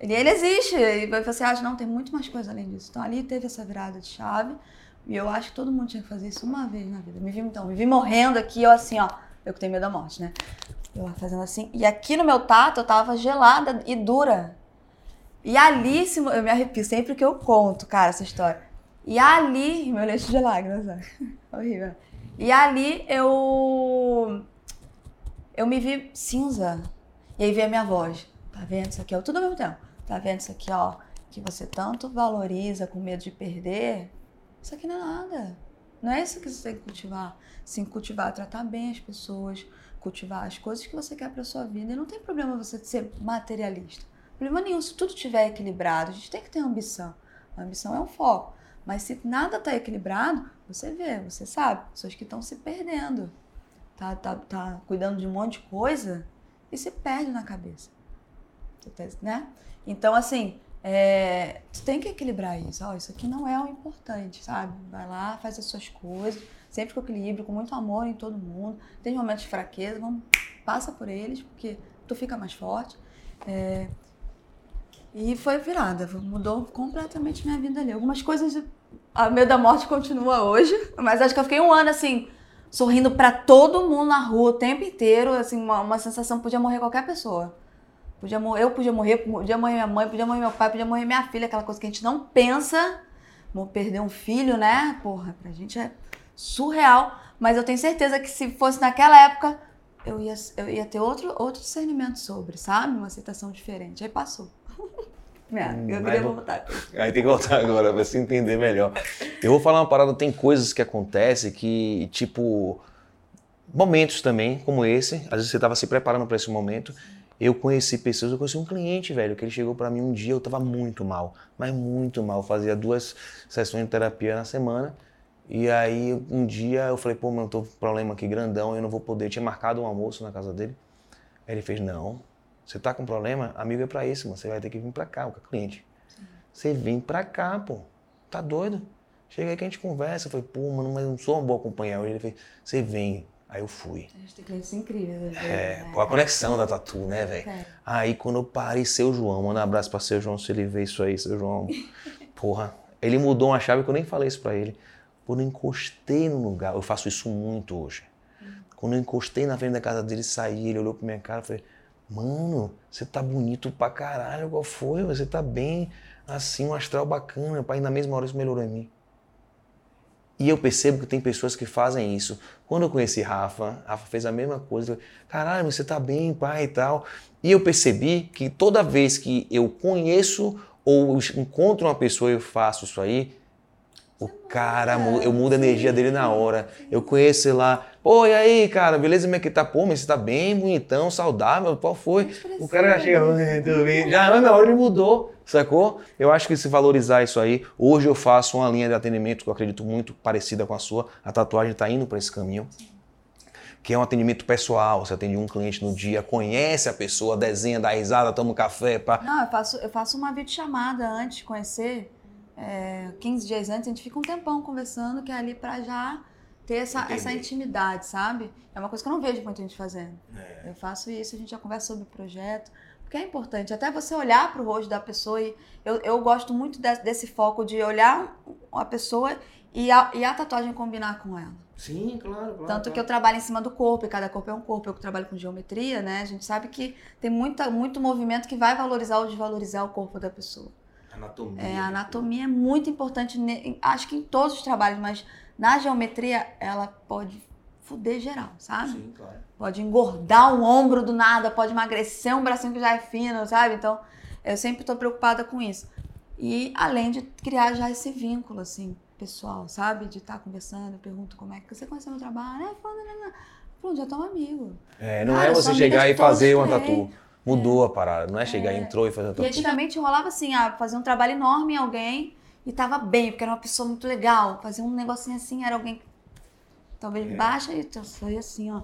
Ele, ele existe, e você acha, não, tem muito mais coisa além disso. Então ali teve essa virada de chave, e eu acho que todo mundo tinha que fazer isso uma vez na vida. Me vi, então, me vi morrendo aqui, eu assim, ó, eu que tenho medo da morte, né? Eu fazendo assim, e aqui no meu tato eu tava gelada e dura. E ali, eu me arrepio sempre que eu conto, cara, essa história. E ali, meu leite de lágrimas, né? Horrível. E ali eu eu me vi cinza. E aí veio a minha voz. Tá vendo isso aqui? Ó, tudo ao mesmo tempo. Tá vendo isso aqui, ó? Que você tanto valoriza com medo de perder. Isso aqui não é nada. Não é isso que você tem que cultivar. Sim, cultivar, tratar bem as pessoas. Cultivar as coisas que você quer pra sua vida. E não tem problema você ser materialista. Problema nenhum. Se tudo estiver equilibrado, a gente tem que ter ambição. A ambição é um foco. Mas se nada está equilibrado, você vê, você sabe. Pessoas que estão se perdendo, tá, tá, tá cuidando de um monte de coisa e se perde na cabeça, né? Então, assim, é, tu tem que equilibrar isso. Oh, isso aqui não é o importante, sabe? Vai lá, faz as suas coisas, sempre com equilíbrio, com muito amor em todo mundo. Tem momentos de fraqueza, vamos, passa por eles, porque tu fica mais forte. É, E foi virada, mudou completamente minha vida ali. Algumas coisas, de... a medo da morte continua hoje, mas acho que eu fiquei um ano assim, sorrindo pra todo mundo na rua o tempo inteiro, assim, uma, uma sensação, podia morrer qualquer pessoa. Podia, eu podia morrer, podia morrer minha mãe, podia morrer meu pai, podia morrer minha filha, aquela coisa que a gente não pensa, vou perder um filho, né? Porra, pra gente é surreal, mas eu tenho certeza que se fosse naquela época, eu ia, eu ia ter outro, outro discernimento sobre, sabe? Uma aceitação diferente, aí passou. Não, eu queria voltar. Aí tem que voltar agora pra se entender melhor. Eu vou falar uma parada, tem coisas que acontecem que, tipo, momentos também, como esse, às vezes você tava se preparando pra esse momento. Eu conheci pessoas, eu conheci um cliente, velho, que ele chegou pra mim um dia, eu tava muito mal, mas muito mal, eu fazia duas sessões de terapia na semana. E aí um dia eu falei, pô, mano, eu tô com um problema aqui grandão, eu não vou poder, eu tinha marcado um almoço na casa dele. Aí ele fez, não... Você tá com problema? Amigo, é pra isso, mano. Você vai ter que vir pra cá, o cliente. Sim. Você vem pra cá, pô. Tá doido? Chega aí que a gente conversa. Eu falei, pô, mano, mas eu não sou uma boa companheira. Ele fez, você vem. Aí eu fui. A gente tem clientes incríveis. É, né? Pô, a conexão é. Da Tatu, né, velho? É. Aí quando eu parei, seu João, manda um abraço pra seu João, se ele vê isso aí, seu João. Porra, ele mudou uma chave que eu nem falei isso pra ele. Quando eu encostei no lugar, eu faço isso muito hoje. Hum. Quando eu encostei na frente da casa dele, saí, ele olhou pra minha cara e falei, mano, você tá bonito pra caralho, qual foi? Você tá bem? assim, um astral bacana, pai, na mesma hora isso melhorou em mim. E eu percebo que tem pessoas que fazem isso. Quando eu conheci Rafa, Rafa fez a mesma coisa. Caralho, você tá bem, pai, e tal. E eu percebi que toda vez que eu conheço ou encontro uma pessoa e eu faço isso aí, o cara, eu mudo a energia dele na hora. Eu conheço, sei lá, pô, e aí, cara, beleza? Como é que tá? Pô, mas você tá bem, bonitão, saudável, qual foi? O cara já chega, tudo bem. Já na hora ele mudou, sacou? Eu acho que se valorizar isso aí, hoje eu faço uma linha de atendimento que eu acredito muito parecida com a sua, a tatuagem tá indo pra esse caminho, que é um atendimento pessoal, você atende um cliente no dia, conhece a pessoa, desenha, dá risada, toma um café, pá. Não, eu faço, eu faço uma videochamada antes de conhecer, é, quinze dias antes, a gente fica um tempão conversando, que é ali pra já ter essa, essa intimidade, sabe? É uma coisa que eu não vejo muita gente fazendo. É. Eu faço isso, a gente já conversa sobre o projeto, porque é importante, até você olhar pro rosto da pessoa, e eu, eu gosto muito de, desse foco de olhar a pessoa e a, e a tatuagem combinar com ela. Sim, claro, claro. Tanto que eu trabalho em cima do corpo, e cada corpo é um corpo, eu que trabalho com geometria, né? A gente sabe que tem muita, muito movimento que vai valorizar ou desvalorizar o corpo da pessoa. Anatomia. É, a anatomia é muito importante, acho que em todos os trabalhos, mas na geometria ela pode fuder geral, sabe? Sim, claro. Pode engordar um ombro do nada, pode emagrecer um bracinho que já é fino, sabe? Então, eu sempre estou preocupada com isso. E além de criar já esse vínculo, assim, pessoal, sabe? De estar tá conversando, eu pergunto como é que você conhece meu trabalho, né? Falando, não, não. Pronto, já tá um amigo. É, não, cara, é você chegar e fazer uma tatu. Mudou é. a parada, não é chegar, é. entrou e fazer tatuagem. E antigamente rolava assim, ah, fazer um trabalho enorme em alguém e tava bem, porque era uma pessoa muito legal. Fazer um negocinho assim, era alguém que talvez é. baixa e foi assim, ó.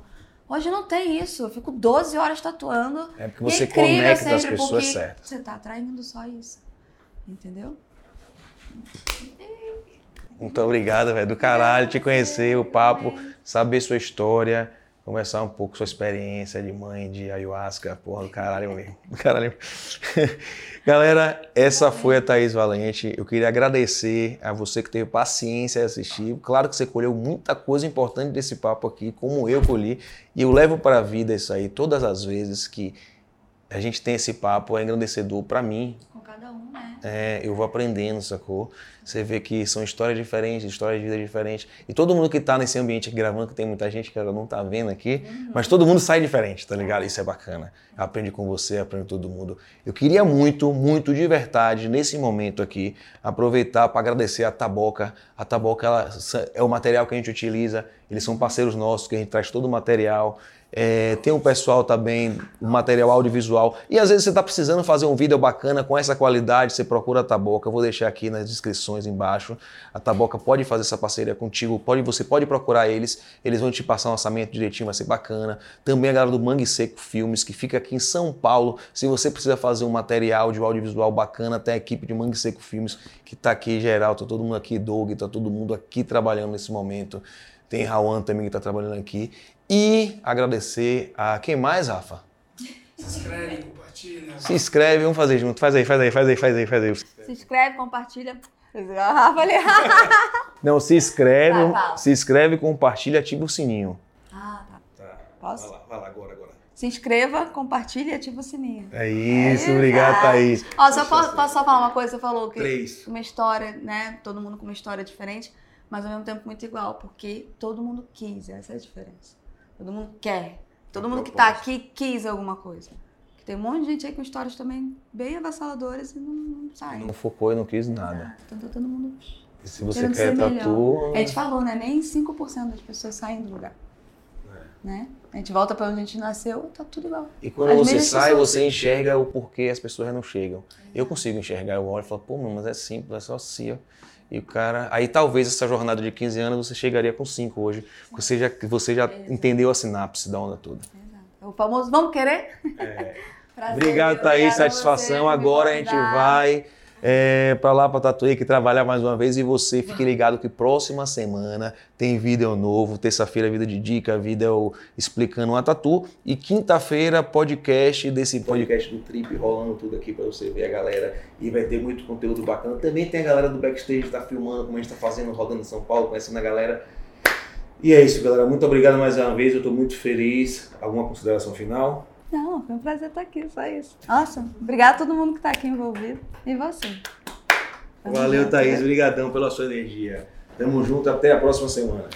Hoje não tem isso, eu fico doze horas tatuando. É porque você conecta as pessoas certas. Você tá atraindo só isso, entendeu? Muito obrigado, velho, do caralho, te conhecer, o papo, saber sua história. Conversar um pouco sua experiência de mãe, de ayahuasca, porra do caralho mesmo, do caralho mesmo. Galera, essa foi a Thaís Valente. Eu queria agradecer a você que teve paciência em assistir. Claro que você colheu muita coisa importante desse papo aqui, como eu colhi. E eu levo para a vida isso aí todas as vezes que a gente tem esse papo, é engrandecedor para mim. Com cada um, né? É, eu vou aprendendo, sacou? Você vê que são histórias diferentes, histórias de vida diferentes. E todo mundo que está nesse ambiente aqui gravando, que tem muita gente que ela não está vendo aqui, uhum. mas todo mundo sai diferente, tá ligado? Isso é bacana. Aprende com você, aprende todo mundo. Eu queria muito, muito de verdade, nesse momento aqui, aproveitar para agradecer a Taboca. A Taboca ela, é o material que a gente utiliza, eles são parceiros nossos, que a gente traz todo o material. É, tem um pessoal também, o material audiovisual. E às vezes você está precisando fazer um vídeo bacana com essa qualidade, você procura a Taboca, eu vou deixar aqui nas descrições embaixo. A Taboca pode fazer essa parceria contigo, pode, você pode procurar eles, eles vão te passar um orçamento direitinho, vai ser bacana. Também a galera do Mangue Seco Filmes, que fica aqui em São Paulo. Se você precisa fazer um material de audiovisual bacana, tem a equipe de Mangue Seco Filmes que está aqui em geral, está todo mundo aqui, Doug, está todo mundo aqui trabalhando nesse momento. Tem Rawan também que está trabalhando aqui. E agradecer a quem mais, Rafa? Se inscreve, compartilha. Se inscreve, vamos fazer junto. Faz aí, faz aí, faz aí, faz aí, faz aí. Se inscreve, compartilha. Rafa, Não, se inscreve, vai, vai. se inscreve, compartilha, ativa o sininho. Ah, tá. tá. Posso? Vai lá, vai lá, agora, agora. Se inscreva, compartilha e ativa o sininho. É isso, é, obrigado, tá. Thaís. Ó, só posso, posso só falar uma coisa? Você falou que Três. uma história, né? Todo mundo com uma história diferente, mas ao mesmo tempo muito igual, porque todo mundo quis, essa é a diferença. Todo mundo quer. Todo mundo que tá aqui quis alguma coisa. Porque tem um monte de gente aí com histórias também bem avassaladoras e não, não sai. Não focou e não quis nada. Então tá todo mundo... E se você quer tatu... A gente falou, né? Nem cinco por cento das pessoas saem do lugar. É. Né? A gente volta pra onde a gente nasceu, tá tudo igual. E quando você sai, você enxerga o porquê as pessoas não chegam. Eu consigo enxergar, eu olho e falo, pô, mas é simples, é só assim, ó. E o cara... Aí talvez essa jornada de quinze anos você chegaria com cinco hoje. Porque você já, você já entendeu a sinapse da onda toda. Exato. O famoso vamos querer? É. Prazer, obrigado, Thaís. Satisfação. Você, Agora a gente vai é, para lá, para Tatuí, que trabalhar mais uma vez. E você fique ligado que próxima semana tem vídeo novo. Terça-feira, vida de dica, vídeo explicando uma tatu. E quinta-feira, podcast desse podcast do Trip rolando tudo aqui para você ver a galera. E vai ter muito conteúdo bacana. Também tem a galera do backstage que tá filmando, como a gente tá fazendo, rodando em São Paulo, conhecendo a galera. E é isso, galera. Muito obrigado mais uma vez. Eu tô muito feliz. Alguma consideração final? Não, foi um prazer estar aqui, só isso. Nossa, obrigado a todo mundo que tá aqui envolvido. E você. Valeu, Thaís. Obrigadão pela sua energia. Tamo junto. Até a próxima semana.